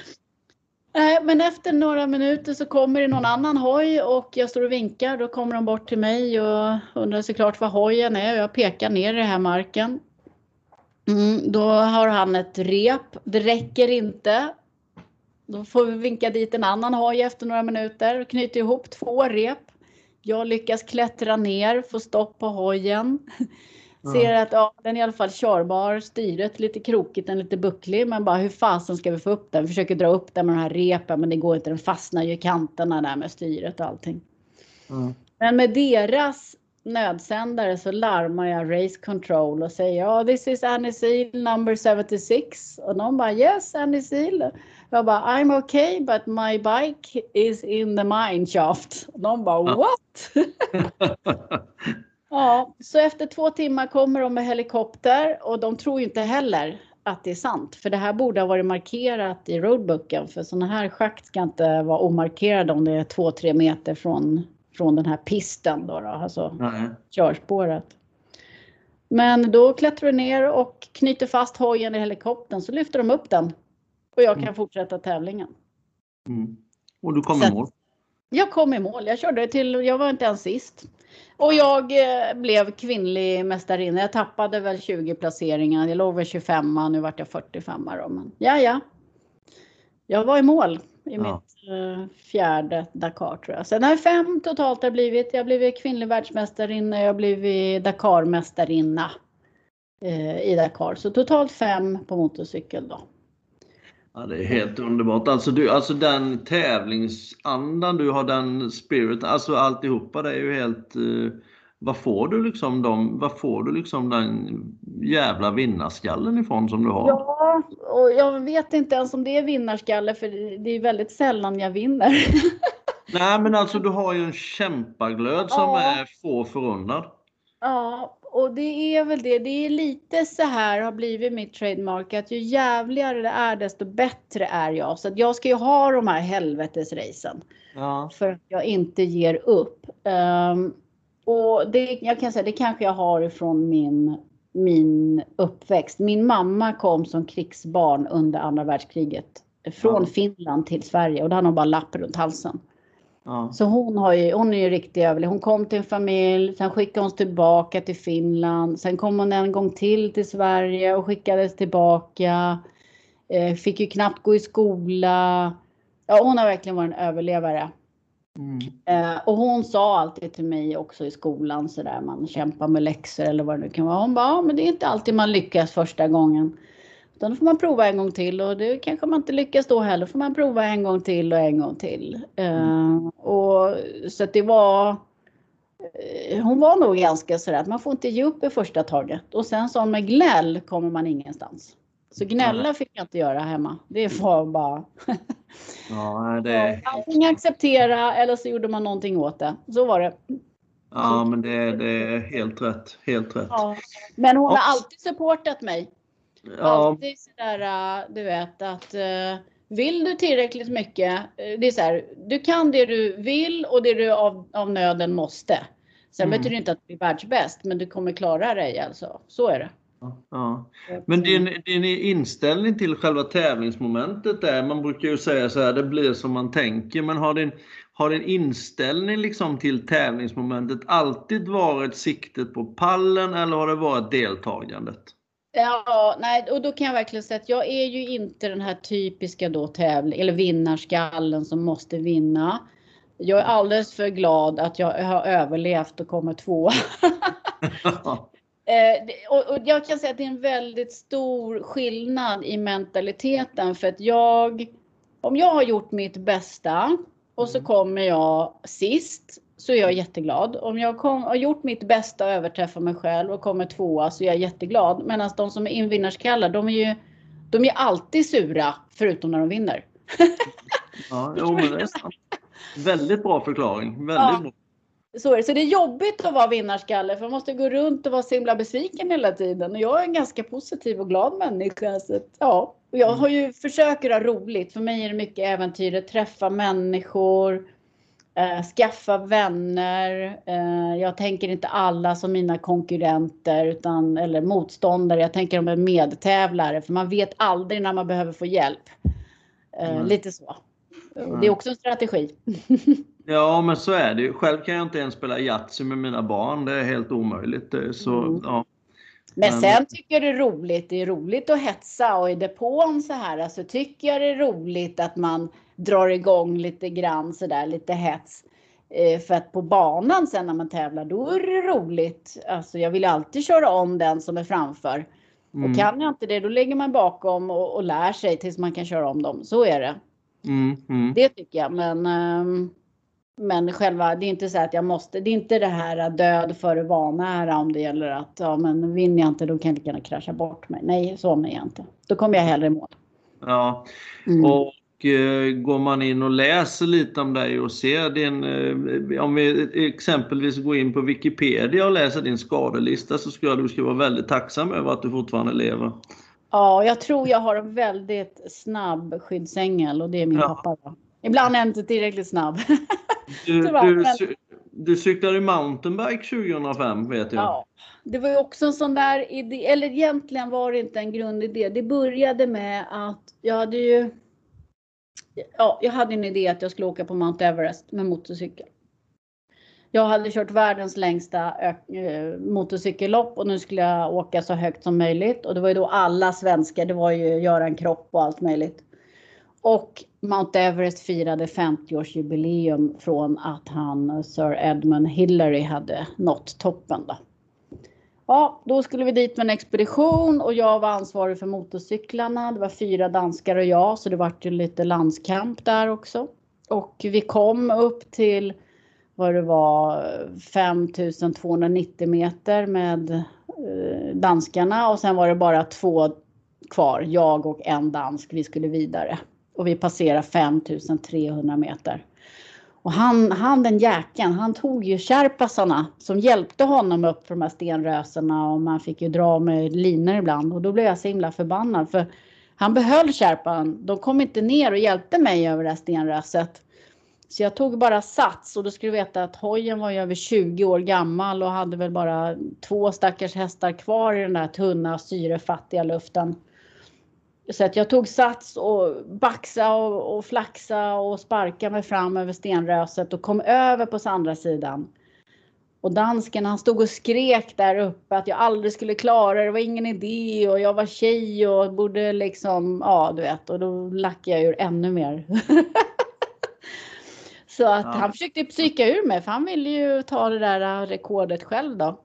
Nej, men efter några minuter så kommer det någon annan hoj och jag står och vinkar. Då kommer de bort till mig och undrar såklart vad hojen är. Jag pekar ner i den här marken. Då har han ett rep. Det räcker inte. Då får vi vinka dit en annan hoj efter några minuter. Och knyter ihop 2 rep. Jag lyckas klättra ner, få stopp på hojen. Ser att den är i alla fall körbar, styret lite krokigt, den lite bucklig, men bara hur fasen ska vi få upp den? Försöker dra upp den med den här repen, men det går inte, den fastnar ju i kanterna där med styret och allting. Mm. Men med deras nödsändare så larmar jag race control och säger this is Annie Seel number 76. Och någon bara yes Annie Seel. Jag bara I'm okay but my bike is in the mine shaft. Och någon bara what? Ja, så efter 2 timmar kommer de med helikopter och de tror inte heller att det är sant. För det här borde ha varit markerat i roadbooken. För sådana här schakt ska inte vara omarkerade om det är 2-3 meter från den här pisten. Då, alltså körspåret. Men då klättrar vi ner och knyter fast hojen i helikoptern. Så lyfter de upp den och jag kan fortsätta tävlingen. Mm. Och du kom i mål? Jag kom i mål. Jag körde till, jag var inte ens sist. Och jag blev kvinnlig mästarinna. Jag tappade väl 20 placeringar. Jag låg väl 25, nu vart jag 45. Men ja. Jag var i mål i mitt 4:e Dakar tror jag. Sen har 5 totalt har blivit. Jag blev kvinnlig världsmästarinna. Jag blev Dakar-mästarinna i Dakar. Så totalt 5 på motorcykel då. Ja, det är helt underbart. Alltså den tävlingsandan du har, den spirit, alltså alltihopa, det är ju helt... Vad får du liksom den jävla vinnarskallen ifrån som du har? Ja, och jag vet inte ens om det är vinnarskalle, för det är väldigt sällan jag vinner. Nej, men alltså du har ju en kämpaglöd som är få förunnad. Ja, och det är väl det. Det är lite så här har blivit mitt trademark, att ju jävligare det är desto bättre är jag. Så att jag ska ju ha de här helvetesracen för att jag inte ger upp. Och det, jag kan säga, det kanske jag har ifrån min uppväxt. Min mamma kom som krigsbarn under andra världskriget från Finland till Sverige och då hade hon bara lapp runt halsen. Ja. Så hon är ju riktigt överlig. Hon kom till en familj, sen skickade hon tillbaka till Finland. Sen kom hon en gång till Sverige och skickades tillbaka. Fick ju knappt gå i skola. Ja, hon har verkligen varit en överlevare. Och hon sa alltid till mig också i skolan så där, man kämpar med läxor eller vad det nu kan vara. Hon bara, ja, men det är inte alltid man lyckas första gången. Utan då får man prova en gång till, och det kanske man inte lyckas då heller. Får man prova en gång till och en gång till. Och så att det var... Hon var nog ganska sådär att man får inte ge upp i första taget. Och sen så med gnäll kommer man ingenstans. Så gnälla fick jag inte göra hemma. Det var bara... Ja, det... Antingen acceptera eller så gjorde man någonting åt det. Så var det. Ja, men det är helt rätt. Helt rätt. Ja. Men hon har alltid supportat mig. Ja. Alltid sådär, du vet, att... Vill du tillräckligt mycket, det är så här, du kan det du vill och det du av nöden måste. Sen betyder det inte att du är världsbäst, men du kommer klara dig alltså. Så är det. Ja. Men din inställning till själva tävlingsmomentet är, man brukar ju säga så här, det blir som man tänker. Men har din inställning liksom till tävlingsmomentet alltid varit siktet på pallen, eller har det varit deltagandet? Ja, nej, och då kan jag verkligen säga att jag är ju inte den här typiska då tävling eller vinnarskallen som måste vinna. Jag är alldeles för glad att jag har överlevt och kommer två. Och jag kan säga att det är en väldigt stor skillnad i mentaliteten, för att om jag har gjort mitt bästa och så kommer jag sist, så är jag jätteglad. Om jag har gjort mitt bästa och överträffar mig själv och kommer tvåa, så är jag jätteglad. Medan de som är invinnarskalle, de är alltid sura förutom när de vinner. Ja, jo, men det är sant. Väldigt bra förklaring. Väldigt bra. Så är det. Så det är jobbigt att vara vinnarskalle, för man måste gå runt och vara så himla besviken hela tiden. Och jag är en ganska positiv och glad människa. Så att, ja. Och jag har ju försöker ha roligt. För mig är det mycket äventyr, träffa människor, skaffa vänner. Jag tänker inte alla som mina konkurrenter eller motståndare. Jag tänker de är medtävlare, för man vet aldrig när man behöver få hjälp. Lite så. Det är också en strategi. Ja, men så är det ju. Själv kan jag inte ens spela Yatzy med mina barn. Det är helt omöjligt. Så, ja. Men sen tycker jag det är roligt. Det är roligt att hetsa, och i depån så här, alltså, tycker jag det är roligt att man drar igång lite grann sådär, lite hets. För att på banan sen när man tävlar, då är det roligt. Alltså jag vill alltid köra om den som är framför. Och kan jag inte det, då lägger man bakom och lär sig tills man kan köra om dem. Så är det. Det tycker jag. Men själva, det är inte så att jag måste. Det är inte det här död före vanära, om det gäller att, ja, men vinner jag inte, då kan jag inte gärna krascha bort mig. Nej, så menar jag inte. Då kommer jag hellre i mål. Ja, och går man in och läser lite om dig och ser din, om vi exempelvis går in på Wikipedia och läser din skadelista, så skulle du vara väldigt tacksam över att du fortfarande lever. Ja, jag tror jag har en väldigt snabb skyddsängel, och det är min pappa. Då. Ibland är jag inte tillräckligt snabb. Du cyklade mountainbike 2005, vet jag. Ja, det var ju också en sån där idé, eller egentligen var det inte en grundidé. Det började med att jag hade en idé att jag skulle åka på Mount Everest med motorcykel. Jag hade kört världens längsta motorcykellopp, och nu skulle jag åka så högt som möjligt. Och det var ju då alla svenskar, det var ju Göran Kropp och allt möjligt. Och Mount Everest firade 50-årsjubileum från att han, Sir Edmund Hillary, hade nått toppen då. Ja, då skulle vi dit med en expedition, och jag var ansvarig för motorcyklarna. Det var 4 danskar och jag, så det var ju lite landskamp där också. Och vi kom upp till vad det var 5290 meter med danskarna, och sen var det bara 2 kvar, jag och en dansk, vi skulle vidare. Och vi passerade 5300 meter. Och han den jäkeln, han tog ju kärpasarna som hjälpte honom upp för de här stenröserna, och man fick ju dra med linor ibland. Och då blev jag så himla förbannad, för han behöll kärpan. De kom inte ner och hjälpte mig över det här stenröset. Så jag tog bara sats, och då skulle du veta att hojen var ju över 20 år gammal och hade väl bara 2 stackars hästar kvar i den där tunna, syrefattiga luften. Så att jag tog sats och baxa och flaxa och sparka mig fram över stenröset och kom över på andra sidan. Och dansken, han stod och skrek där uppe att jag aldrig skulle klara det, var ingen idé, och jag var tjej och borde liksom, ja du vet, och då lackade jag ur ännu mer. Så att han försökte psyka ur mig, för han ville ju ta det där rekordet själv då.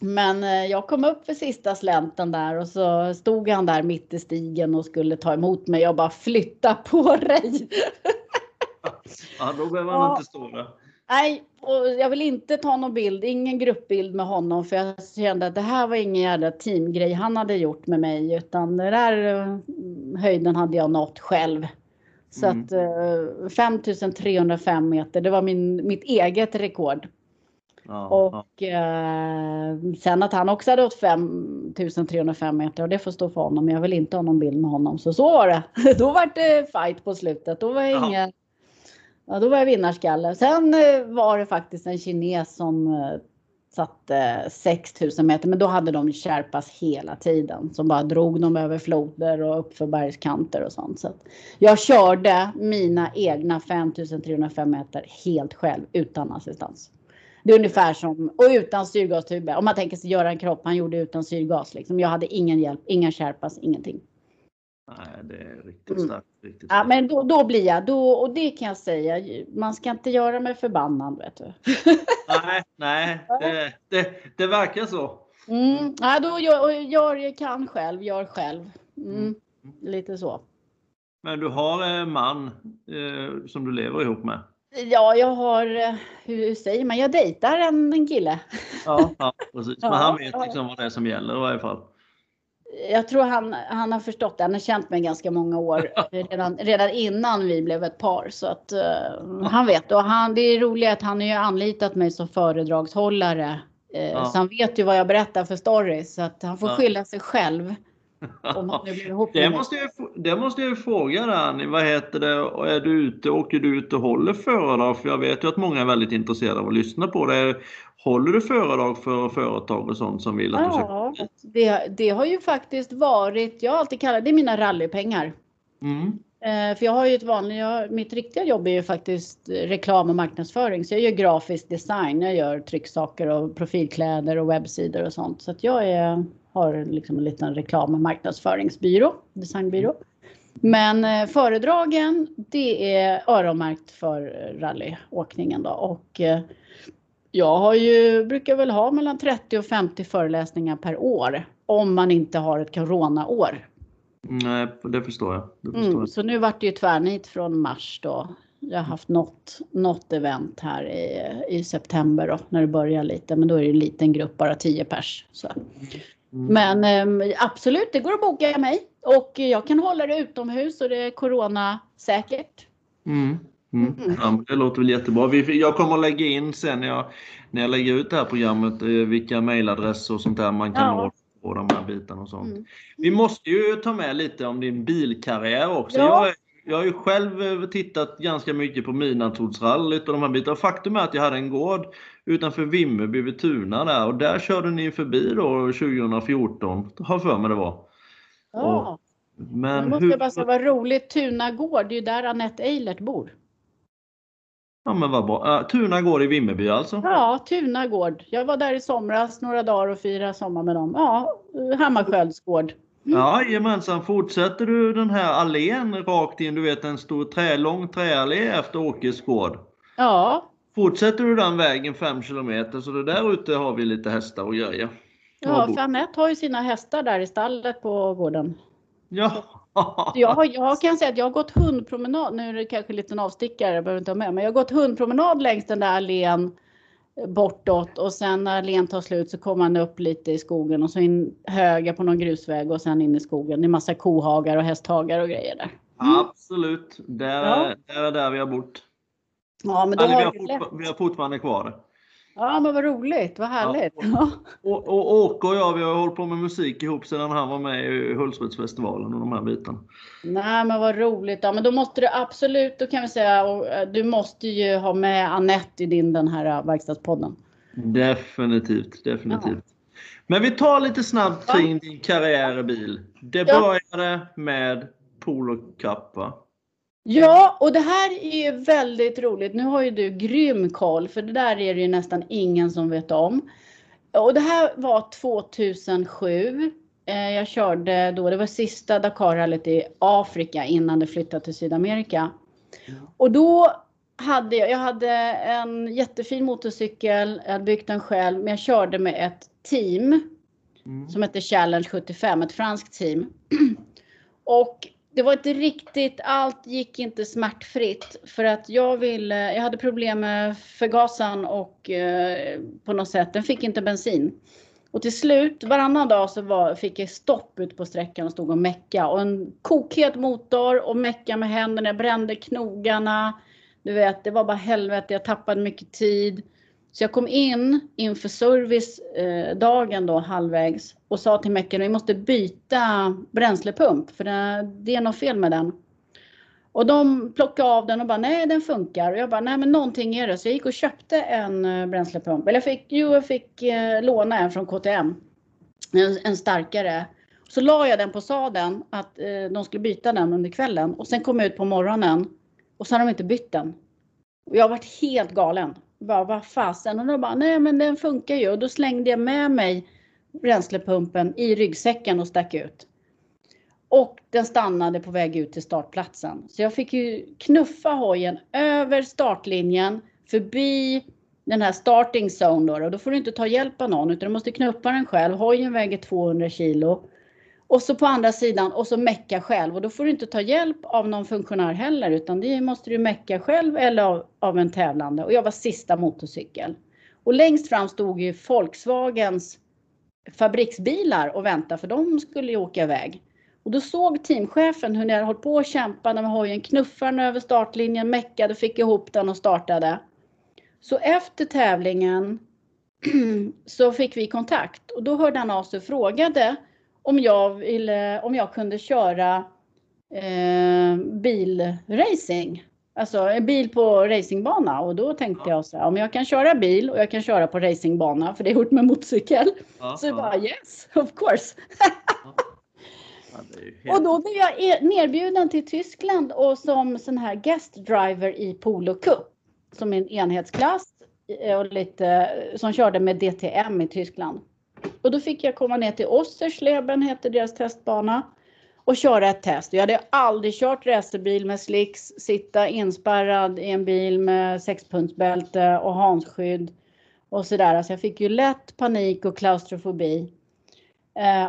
Men jag kom upp för sista slänten där och så stod han där mitt i stigen och skulle ta emot mig. Jag bara, flytta på dig! Ja, då behöver han inte stå där. Nej, och jag vill inte ta någon bild, ingen gruppbild med honom, för jag kände att det här var ingen jävla teamgrej han hade gjort med mig, utan den där höjden hade jag nått själv. Så att 5305 meter, det var mitt eget rekord. Sen att han också hade åt 5305 meter, och det får stå för honom, men jag vill inte ha någon bild med honom. Så var det. Då var det fight på slutet, då var jag ingen... Ja, då var jag vinnarskalle. Sen var det faktiskt en kines som satte 6000 meter. Men då hade de kärpas hela tiden. Som bara drog dem över floder och uppför bergskanter och sånt. Så att jag körde mina egna 5305 meter helt själv utan assistans. Det är ungefär som, och utan syrgastuber. Om man tänker sig Göran Kropp, han gjorde utan syrgas. Liksom. Jag hade ingen hjälp, ingen kärpas, ingenting. Nej, det är riktigt starkt. Riktigt starkt. Ja, men då blir jag, och det kan jag säga, man ska inte göra mig förbannad, vet du. Nej, det verkar så. Ja, då gör jag själv. Lite så. Men du har en man som du lever ihop med? Ja, jag har, hur säger man, jag dejtar en kille. Ja, precis. Men han vet liksom vad det är som gäller i varje fall. Jag tror han har förstått det. Han har känt mig ganska många år. Redan innan vi blev ett par. Så att han vet. Och det är roligt att han har ju anlitat mig som föredragshållare. Så han vet ju vad jag berättar för stories. Så att han får skylla sig själv. Om han blir ihop med det måste jag ju fråga dig, Annie. Vad heter det? Åker du ut och håller föredrag? För jag vet ju att många är väldigt intresserade av att lyssna på det. Håller du föredrag för företag och sånt som vill att du ska... Det har ju faktiskt varit, jag har alltid kallat det mina rallypengar. För jag har ju mitt riktiga jobb är ju faktiskt reklam och marknadsföring. Så jag gör grafisk design, jag gör trycksaker och profilkläder och webbsidor och sånt. Så att jag har liksom en liten reklam- och marknadsföringsbyrå, designbyrå. Men föredragen, det är öronmärkt för rallyåkningen då. Och... jag brukar väl ha mellan 30 och 50 föreläsningar per år. Om man inte har ett coronaår. Nej, det förstår jag. Så nu vart det ju tvärnit från mars då. Jag har haft något event här i september då. När det börjar lite. Men då är det en liten grupp, bara 10 pers. Så. Men absolut, det går att boka mig. Och jag kan hålla det utomhus och det är coronasäkert. Ja, det låter väl jättebra. Jag kommer att lägga in sen när jag lägger ut det här programmet vilka mejladresser och sånt där man kan nå på de här bitarna och sånt. Vi måste ju ta med lite om din bilkarriär också. Jag har ju själv tittat ganska mycket på Minnesotarallyt och de här bitarna. Faktum är att jag hade en gård utanför Vimmerby vid Tuna där, och där körde ni förbi då 2014, har för mig det var. Ja, men måste bara säga vad roligt, Tunagård, det är ju där Annette Eilert bor. Ja, men vad bra. Tunagård i Vimmerby alltså? Ja, Tunagård. Jag var där i somras några dagar och firade sommar med dem. Ja, Hammarskjöldsgård. Ja, gemensamt. Fortsätter du den här allén rakt in, du vet en stor lång träallé efter Åkesgård? Ja. Fortsätter du den vägen 5 kilometer, så det där ute har vi lite hästar och grejer. Ja, för Annette har ju sina hästar där i stallet på gården. Ja. Jag kan säga att jag har gått hundpromenad, nu är det kanske en liten avstickare, jag behöver inte ha med, men jag har gått hundpromenad längs den där allén bortåt, och sen när allén tar slut så kommer man upp lite i skogen och så in höger på någon grusväg och sen in i skogen. Det är massa kohagar och hästhagar och grejer där. Absolut, där är där vi har bott. Ja, men då vi har fortfarande kvar. Ja, men vad roligt, vad härligt. Ja. Och Åke och jag, vi har hållit på med musik ihop sedan han var med i Hultsfredsfestivalen och de här bitarna. Nej, men vad roligt. Ja, men då måste du absolut, då kan vi säga, du måste ju ha med Annette i den här verkstadspodden. Definitivt. Ja. Men vi tar lite snabbt kring din karriär i bil. Det började med Polo Cup, va? Ja, och det här är ju väldigt roligt. Nu har ju du grym koll, för det där är det ju nästan ingen som vet om. Och det här var 2007. Jag körde då, det var sista Dakar-rallyt i Afrika innan det flyttade till Sydamerika. Och då hade jag. Jag hade en jättefin motorcykel, jag hade byggt den själv, men jag körde med ett team som hette Challenge 75, ett franskt team. Och det var inte riktigt, allt gick inte smärtfritt för att jag hade problem med förgasaren och på något sätt, den fick inte bensin. Och till slut, varannan dag så fick jag stopp ut på sträckan och stod och mecka. Och en kokhet motor och mecka med händerna, jag brände knogarna. Du vet, det var bara helvete, jag tappade mycket tid. Så jag kom in inför servicedagen då halvvägs och sa till meckaren, vi måste byta bränslepump för det är något fel med den. Och de plockade av den och bara, nej den funkar. Och jag bara, nej men någonting är det. Så jag gick och köpte en bränslepump. Eller jag fick låna en från KTM. En starkare. Så la jag den på sadeln att de skulle byta den under kvällen. Och sen kom jag ut på morgonen och så hade de inte bytt den. Och jag har varit helt galen. Bara, vad fasen? Och de bara, nej men den funkar ju. Och då slängde jag med mig bränslepumpen i ryggsäcken och stack ut. Och den stannade på väg ut till startplatsen. Så jag fick ju knuffa hojen över startlinjen. Förbi den här starting zone då. Och då får du inte ta hjälp av någon. Utan du måste knuffa den själv. Hojen väger 200 kilo. Och så på andra sidan. Och så mecka själv. Och då får du inte ta hjälp av någon funktionär heller. Utan det måste du mecka själv. Eller av en tävlande. Och jag var sista motorcykel. Och längst fram stod ju Volkswagens fabriksbilar. Och väntade. För de skulle ju åka iväg. Och då såg teamchefen hur ni hade hållit på och kämpade med hojen, knuffade över startlinjen, meckade, fick ihop den och startade. Så efter tävlingen så fick vi kontakt och då hörde han av sig och frågade om jag kunde köra bilracing. Alltså en bil på racingbana. Och då tänkte jag så här, om jag kan köra bil och jag kan köra på racingbana, för det är gjort med motorcykel. Ja, så jag bara, yes, of course. Och då blev jag nerbjuden till Tyskland och som sån här guest driver i Polo Cup. Som en enhetsklass och lite, som körde med DTM i Tyskland. Och då fick jag komma ner till Ossersleben, heter deras testbana. Och köra ett test. Jag hade aldrig kört racerbil med slicks. Sitta inspärrad i en bil med 6-punktsbälte och handskydd. Och sådär. Alltså jag fick ju lätt panik och klaustrofobi.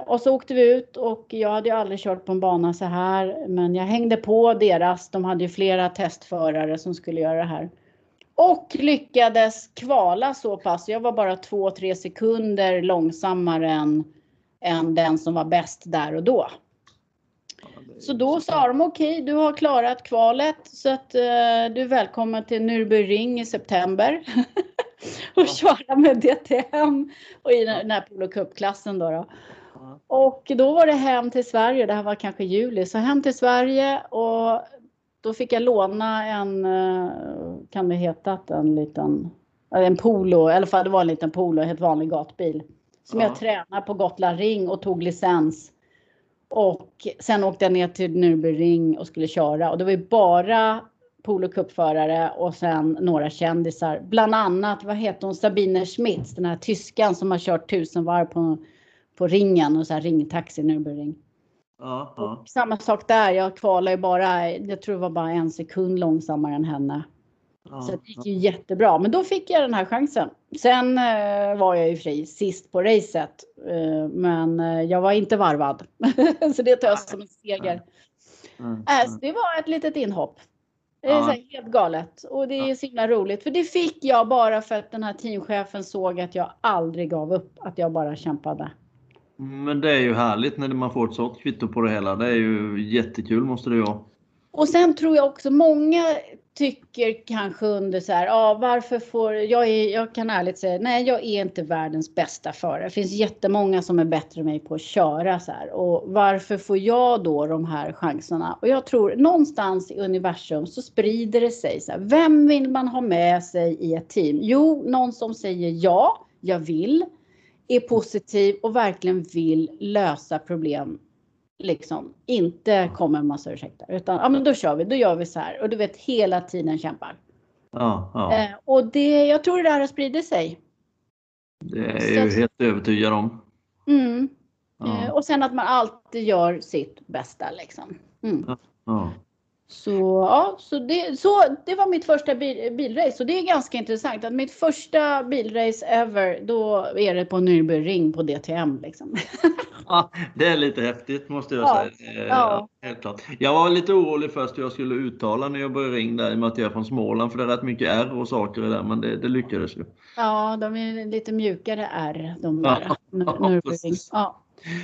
Och så åkte vi ut och jag hade ju aldrig kört på en bana så här. Men jag hängde på deras. De hade ju flera testförare som skulle göra det här. Och lyckades kvala så pass. Jag var bara 2-3 sekunder långsammare än den som var bäst där och då. Så då sa de okej, du har klarat kvalet. Så att du är välkommen till Nürburgring i september. Och köra med DTM. Och i den här Polo Cup-klassen då. Och då var det hem till Sverige. Det här var kanske juli. Så hem till Sverige. Och då fick jag låna en polo. I alla fall det var en liten polo. Helt vanlig gatbil. Som jag tränade på Gotlandring och tog licens. Och sen åkte jag ner till Nürburgring och skulle köra. Och det var ju bara Polo Cup-förare och sen några kändisar. Bland annat, vad heter hon? Sabine Schmitz, den här tyskan som har kört 1000 varv på ringen och så här ringtaxi Nürburgring. Och samma sak där, jag kvalade ju bara, jag tror det var bara en sekund långsammare än henne. Så det gick ju jättebra, men då fick jag den här chansen. Sen var jag ju fri sist på racet, men jag var inte varvad. Så det tar jag som en seger. Så det var ett litet inhopp. Det är så helt galet. Och det är så himla roligt. För det fick jag bara för att den här teamchefen såg att jag aldrig gav upp. Att jag bara kämpade. Men det är ju härligt när man får ett sånt kvitto på det hela. Det är ju jättekul måste det vara. Och sen tror jag också många tycker kanske under så här. Varför får jag kan ärligt säga. Nej, jag är inte världens bästa förare. Det finns jättemånga som är bättre än mig på att köra så här. Och varför får jag då de här chanserna? Och jag tror någonstans i universum så sprider det sig så här. Vem vill man ha med sig i ett team? Jo, någon som säger ja, jag vill. Är positiv och verkligen vill lösa problem. Liksom inte kommer en massa ursäkter utan men då kör vi, då gör vi så här och du vet hela tiden kämpar. Och det, jag tror det där har spridit sig. Det är så, ju helt övertygad om. Och sen att man alltid gör sitt bästa liksom. Så ja, så det var mitt första bilrace. Så det är ganska intressant att mitt första bilrace ever, då är det på Nürburgring på DTM liksom. Ja, det är lite häftigt måste jag säga. Ja. Helt klart. Jag var lite orolig först hur jag skulle uttala när jag började ringa där, i och med att jag är från Småland, för det är rätt mycket R och saker där, men det lyckades ju. Ja, de är lite mjukare R, de där Nürburgring. Ja.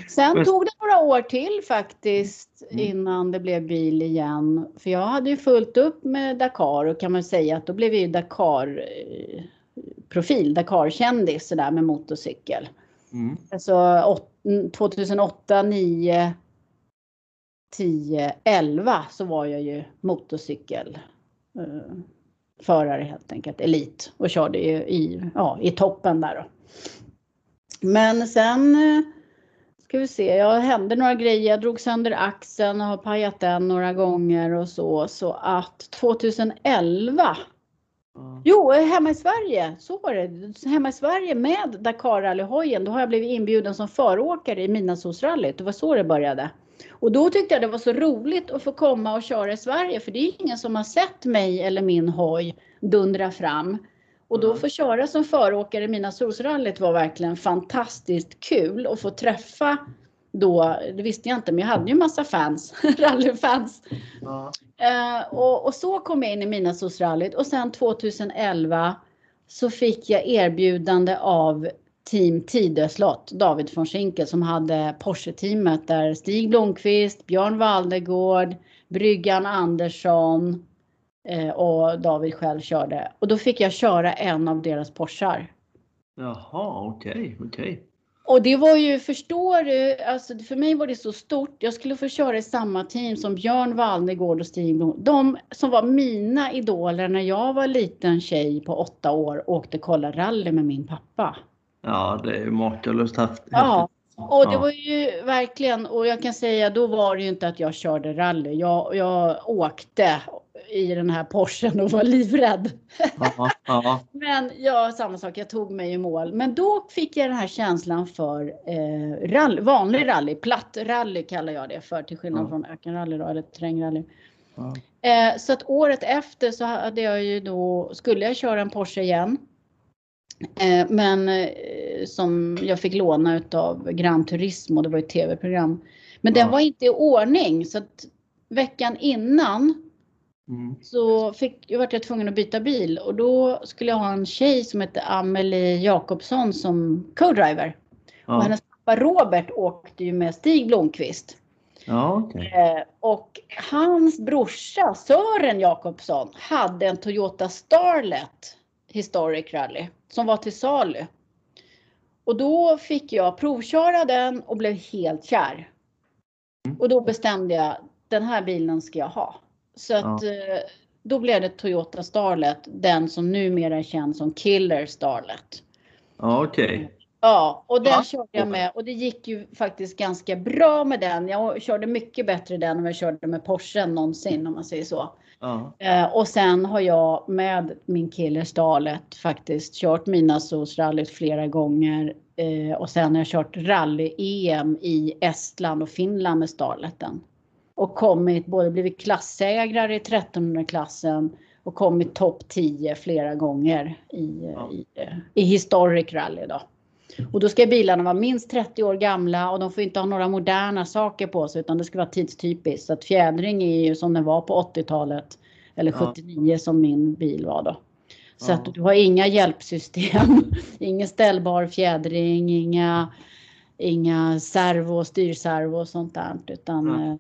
Sen tog det några år till faktiskt innan det blev bil igen. För jag hade ju fullt upp med Dakar, och kan man säga att då blev vi ju Dakar-profil, Dakar-kändis sådär med motorcykel. Mm. Alltså 2008, 9, 10, 11 så var jag ju motorcykelförare helt enkelt, elit. Och körde ju i toppen där då. Men sen... Ska vi se, jag hände några grejer, jag drog sönder axeln och har pajat den några gånger och så att 2011, hemma i Sverige, så var det, hemma i Sverige med Dakar-rallyhojen, då har jag blivit inbjuden som föråkare i Minnesotarallyt, det var så det började. Och då tyckte jag det var så roligt att få komma och köra i Sverige, för det är ingen som har sett mig eller min hoj dundra fram. Och då få köra som föråkare i Minnesotarallyt var verkligen fantastiskt kul. Och få träffa då, det visste jag inte, men jag hade ju en massa fans, rallyfans. Ja. Och så kom jag in i Minnesotarallyt. Och sen 2011 så fick jag erbjudande av team Tidöslott, David von Schinkel, som hade Porsche-teamet där Stig Blomqvist, Björn Valdegård, Bryggan Andersson... Och David själv körde. Och då fick jag köra en av deras Porschar. Jaha, okej. Och det var ju, förstår du, alltså för mig var det så stort. Jag skulle få köra i samma team som Björn Valdegård och Stig Blom. De som var mina idoler när jag var liten tjej på 8 år och åkte kolla rally med min pappa. Ja, det är ju makalöst häftigt. Ja. Och det var ju verkligen, och jag kan säga då var det ju inte att jag körde rally. Jag åkte i den här Porschen och var livrädd. Men samma sak, jag tog mig i mål. Men då fick jag den här känslan för vanlig rally, platt rally kallar jag det för, till skillnad från ökenrally då, eller terrängrally. Så att året efter så hade jag ju då, skulle jag köra en Porsche igen. Men som jag fick låna av Gran Turismo, det var ett tv-program. Men den var inte i ordning, så att veckan innan så var jag tvungen att byta bil. Och då skulle jag ha en tjej som hette Amelie Jakobsson som co-driver. Och hennes pappa Robert åkte ju med Stig Blomqvist. Ja, okay. Och hans brorsa Sören Jakobsson hade en Toyota Starlet Historic Rally som var till salu. Och då fick jag provköra den och blev helt kär. Och då bestämde jag, den här bilen ska jag ha. Så att då blev det Toyota Starlet, den som numera känns som Killer Starlet. Okej. Ja, och den körde jag med, och det gick ju faktiskt ganska bra med den. Jag körde mycket bättre den än jag körde med Porsche någonsin, om man säger så. Och sen har jag med min Killer Starlet faktiskt kört Minnesotarallyt flera gånger. Och sen har jag kört rally-EM i Estland och Finland med Starleten. Och kommit, både blivit klassägrare i 1300-klassen och kommit topp 10 flera gånger i historic rally då. Och då ska bilarna vara minst 30 år gamla, och de får inte ha några moderna saker på sig, utan det ska vara tidstypiskt. Så att fjädring är ju som den var på 80-talet, eller 79 som min bil var då. Så att du har inga hjälpsystem, ingen ställbar fjädring, inga servo, styrservo och sånt där. Utan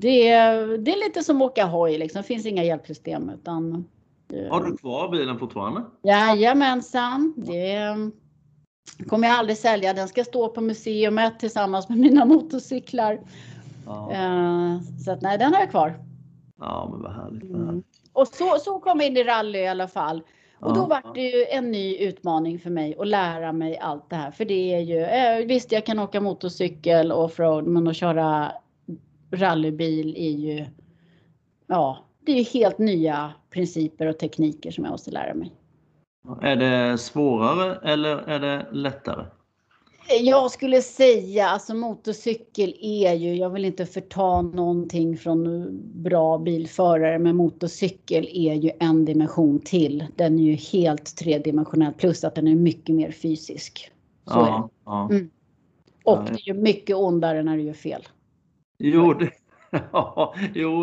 det är lite som åka hoj liksom, det finns inga hjälpsystem. Utan, har du kvar bilen fortfarande? Jajamensan, kommer jag aldrig sälja. Den ska stå på museumet tillsammans med mina motorcyklar. Så att nej, den har jag kvar. Ja, men vad härligt. Och så kom jag in i rally i alla fall. Och då var det ju en ny utmaning för mig. Att lära mig allt det här. För det är ju, visst jag kan åka motorcykel och offroad. Men att köra rallybil är ju, det är ju helt nya principer och tekniker som jag måste lära mig. Är det svårare eller är det lättare? Jag skulle säga, alltså motorcykel är ju, jag vill inte förta någonting från bra bilförare, men motorcykel är ju en dimension till. Den är ju helt tredimensionell, plus att den är mycket mer fysisk. Så ja, är det. Ja. Mm. Och det är ju mycket ondare när du gör fel. Jo,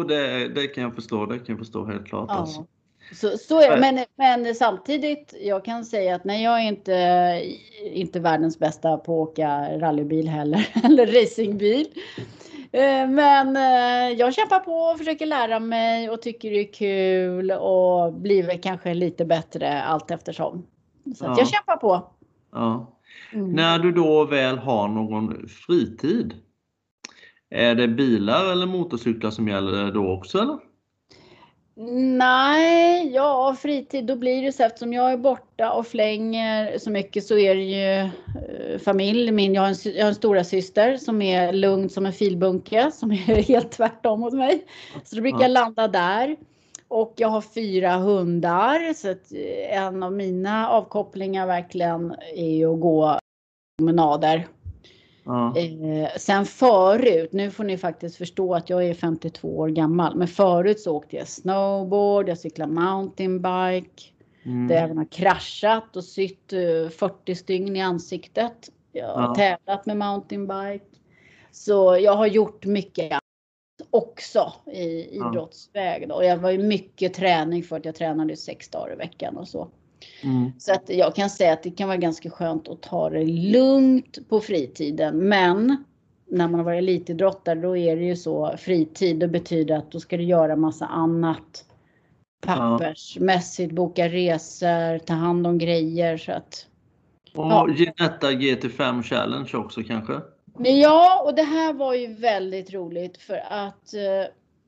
det kan jag förstå. Det kan jag förstå helt klart. Ja. Alltså. Så är det. Men samtidigt, jag kan säga att nej, jag är inte världens bästa på att åka rallybil heller, eller racingbil. Men jag kämpar på och försöker lära mig och tycker det är kul och blir kanske lite bättre allt eftersom. Så att jag kämpar på. Ja. Mm. När du då väl har någon fritid, är det bilar eller motorcyklar som gäller då också, eller? Nej, ja, fritid, då blir det så, eftersom jag är borta och flänger så mycket så är det ju familj. Jag har en stora syster som är lugn som en filbunke, som är helt tvärtom mot mig. Så då brukar jag landa där. Och jag har 4 hundar, så att en av mina avkopplingar verkligen är att gå promenader. Sen förut, nu får ni faktiskt förstå att jag är 52 år gammal, men förut så åkte jag snowboard, jag cyklade mountainbike, där jag även har kraschat och sytt 40 stygn i ansiktet. Jag har tävlat med mountainbike, så jag har gjort mycket också i idrottsväg då. Och jag var ju mycket träning, för att jag tränade 6 dagar i veckan och så. Mm. Så att jag kan säga att det kan vara ganska skönt att ta det lugnt på fritiden. Men när man har varit elitidrottare, då är det ju så, fritid, det betyder att då ska du göra massa annat pappersmässigt, boka resor, ta hand om grejer. Så att, och Genetta GT5 Challenge också kanske? Ja, och det här var ju väldigt roligt, för att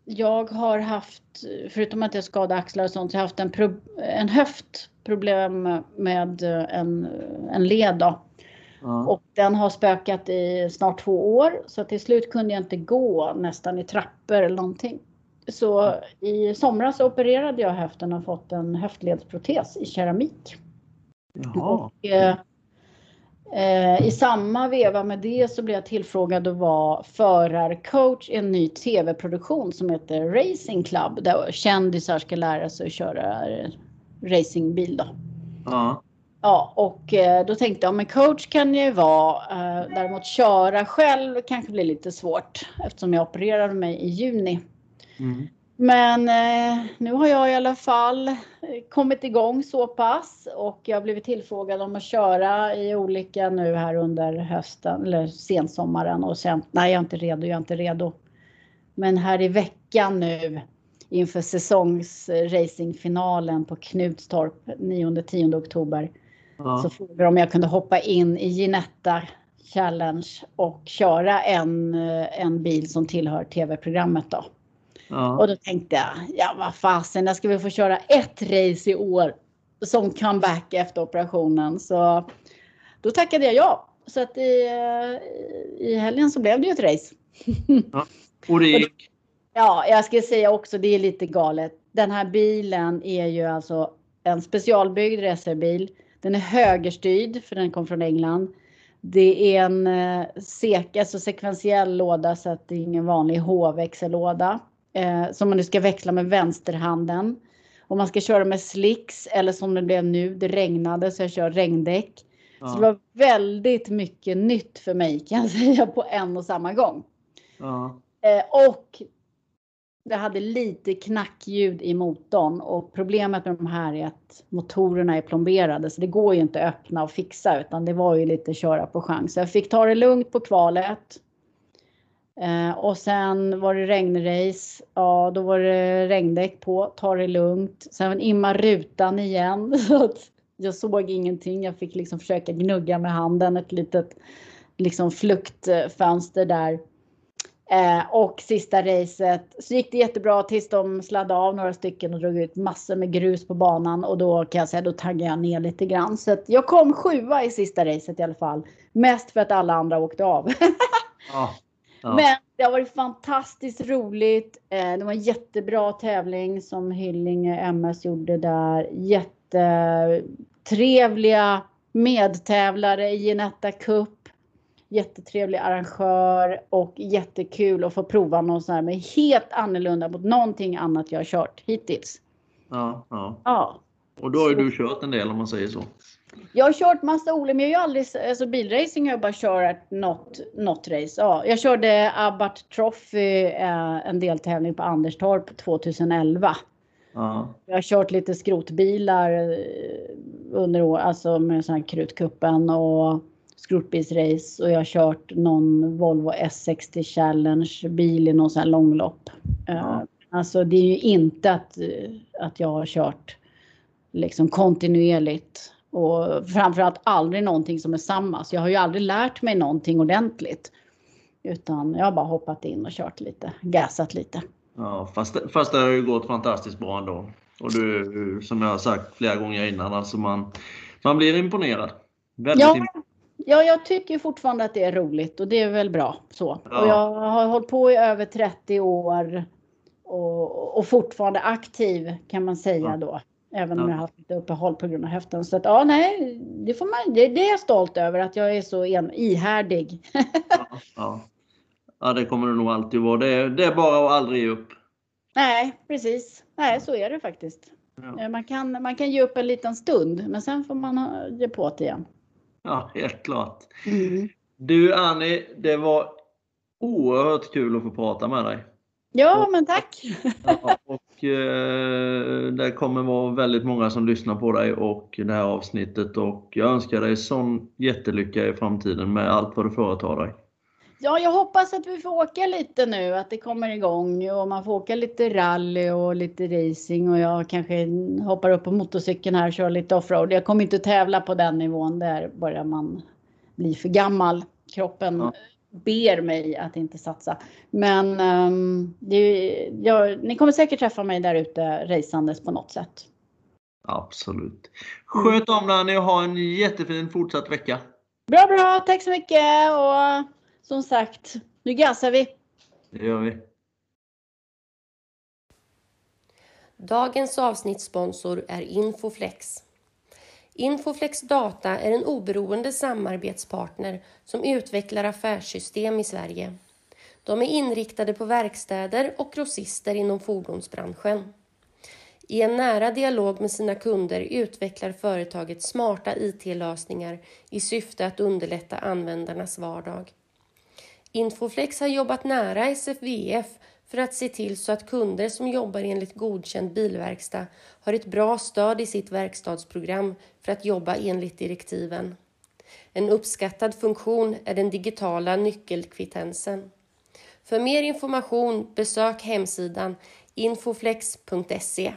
jag har haft, förutom att jag skadade axlar och sånt, jag har haft en höftproblem med en led då. Och den har spökat i snart 2 år, så till slut kunde jag inte gå nästan i trappor eller någonting. Så i somras opererade jag höften och fått en höftledsprotes i keramik. Jaha. Och, i samma veva med det så blev jag tillfrågad att vara förarcoach i en ny tv-produktion som heter Racing Club, där kändisar ska lära sig att köra racingbil då. Ja, och då tänkte jag, men coach kan jag ju vara, däremot köra själv kanske blir lite svårt eftersom jag opererade mig i juni. Men nu har jag i alla fall kommit igång så pass, och jag har blivit tillfrågad om att köra i olika nu här under hösten eller sensommaren, och sen, nej, jag är inte redo. Men här i veckan nu inför säsongsracingfinalen på Knutstorp 9-10 oktober så frågar de om jag kunde hoppa in i Genetta Challenge och köra en bil som tillhör tv-programmet då. Och då tänkte jag, ja vad fasen, där ska vi få köra ett race i år som comeback efter operationen. Så då tackade jag ja. Så att i helgen så blev det ju ett race. Och det gick? Ja, jag ska säga också, det är lite galet. Den här bilen är ju alltså en specialbyggd racerbil. Den är högerstyrd, för den kom från England. Det är en sekventiell låda, så att det är ingen vanlig H-växellåda. Som man nu ska växla med vänsterhanden. Och man ska köra med slicks, eller som det blev nu, det regnade så jag kör regndäck. Så det var väldigt mycket nytt för mig, kan jag säga, på en och samma gång. Och det hade lite knackljud i motorn, och problemet med de här är att motorerna är plomberade, så det går ju inte att öppna och fixa, utan det var ju lite köra på chans. Så jag fick ta det lugnt på kvalet. Och sen var det regnrace, ja då var det regndäck på, ta det lugnt. Sen imma rutan igen, så att jag såg ingenting. Jag fick liksom försöka gnugga med handen ett litet liksom fluktfönster där. Och sista racet så gick det jättebra tills de sladdade av några stycken och drog ut massor med grus på banan, och då kan jag säga, då taggade jag ner lite grann. Så att jag kom 7:a i sista racet i alla fall, mest för att alla andra åkte av. Men det har varit fantastiskt roligt. Det var en jättebra tävling som Hyllinge MS gjorde där. Jättetrevliga medtävlare i Genetta Cup. jättetrevlig arrangör och jättekul att få prova något sånt här med helt annorlunda mot någonting annat jag har kört hittills. Ja. Och då har ju du kört en del, om man säger så. Jag har kört massa olika, men jag har aldrig, alltså bilracing har jag bara kört något race. Ja, jag körde Abbott Trophy, en deltävling på Anderstorp 2011. Jag har kört lite skrotbilar under år, alltså med sån här krutkuppen och skrotbilsrace. Och jag har kört någon Volvo S60 Challenge bil i någon sån här långlopp. Alltså det är ju inte att jag har kört liksom kontinuerligt. Och framförallt aldrig någonting som är samma. Så jag har ju aldrig lärt mig någonting ordentligt. Utan jag har bara hoppat in och kört lite. Gasat lite. Ja, fast det har ju gått fantastiskt bra ändå. Och du, som jag har sagt flera gånger innan. Alltså man blir imponerad. Ja, jag tycker fortfarande att det är roligt. Och det är väl bra så. Ja. Och jag har hållit på i över 30 år. Och fortfarande aktiv, kan man säga då. Även om jag har haft lite uppehåll på grund av höften. Så att det får man, det är jag stolt över. Att jag är så ihärdig. Ja, det kommer det nog alltid vara. Det är bara att aldrig ge upp. Nej, precis. Nej, så är det faktiskt. Ja. Man kan ge upp en liten stund. Men sen får man ge på det igen. Ja, helt klart. Mm. Du Annie, det var oerhört kul att få prata med dig. Ja, men tack. Och det kommer vara väldigt många som lyssnar på dig och det här avsnittet. Och jag önskar dig sån jättelycka i framtiden med allt vad du företar dig. Ja, jag hoppas att vi får åka lite nu. Att det kommer igång och man får åka lite rally och lite racing. Och jag kanske hoppar upp på motorcykeln här och kör lite offroad. Jag kommer inte tävla på den nivån. Där börjar man bli för gammal. Kroppen... Ja. Ber mig att inte satsa. Men ni kommer säkert träffa mig där ute resandes på något sätt. Absolut. Sköt om dig och ha en jättefin fortsatt vecka. Bra. Tack så mycket. Och som sagt, nu gasar vi. Det gör vi. Dagens avsnittssponsor är Infoflex. Infoflex Data är en oberoende samarbetspartner som utvecklar affärssystem i Sverige. De är inriktade på verkstäder och grossister inom fordonsbranschen. I en nära dialog med sina kunder utvecklar företaget smarta IT-lösningar i syfte att underlätta användarnas vardag. Infoflex har jobbat nära SFVF för att se till så att kunder som jobbar enligt godkänd bilverkstad har ett bra stöd i sitt verkstadsprogram för att jobba enligt direktiven. En uppskattad funktion är den digitala nyckelkvittensen. För mer information besök hemsidan infoflex.se.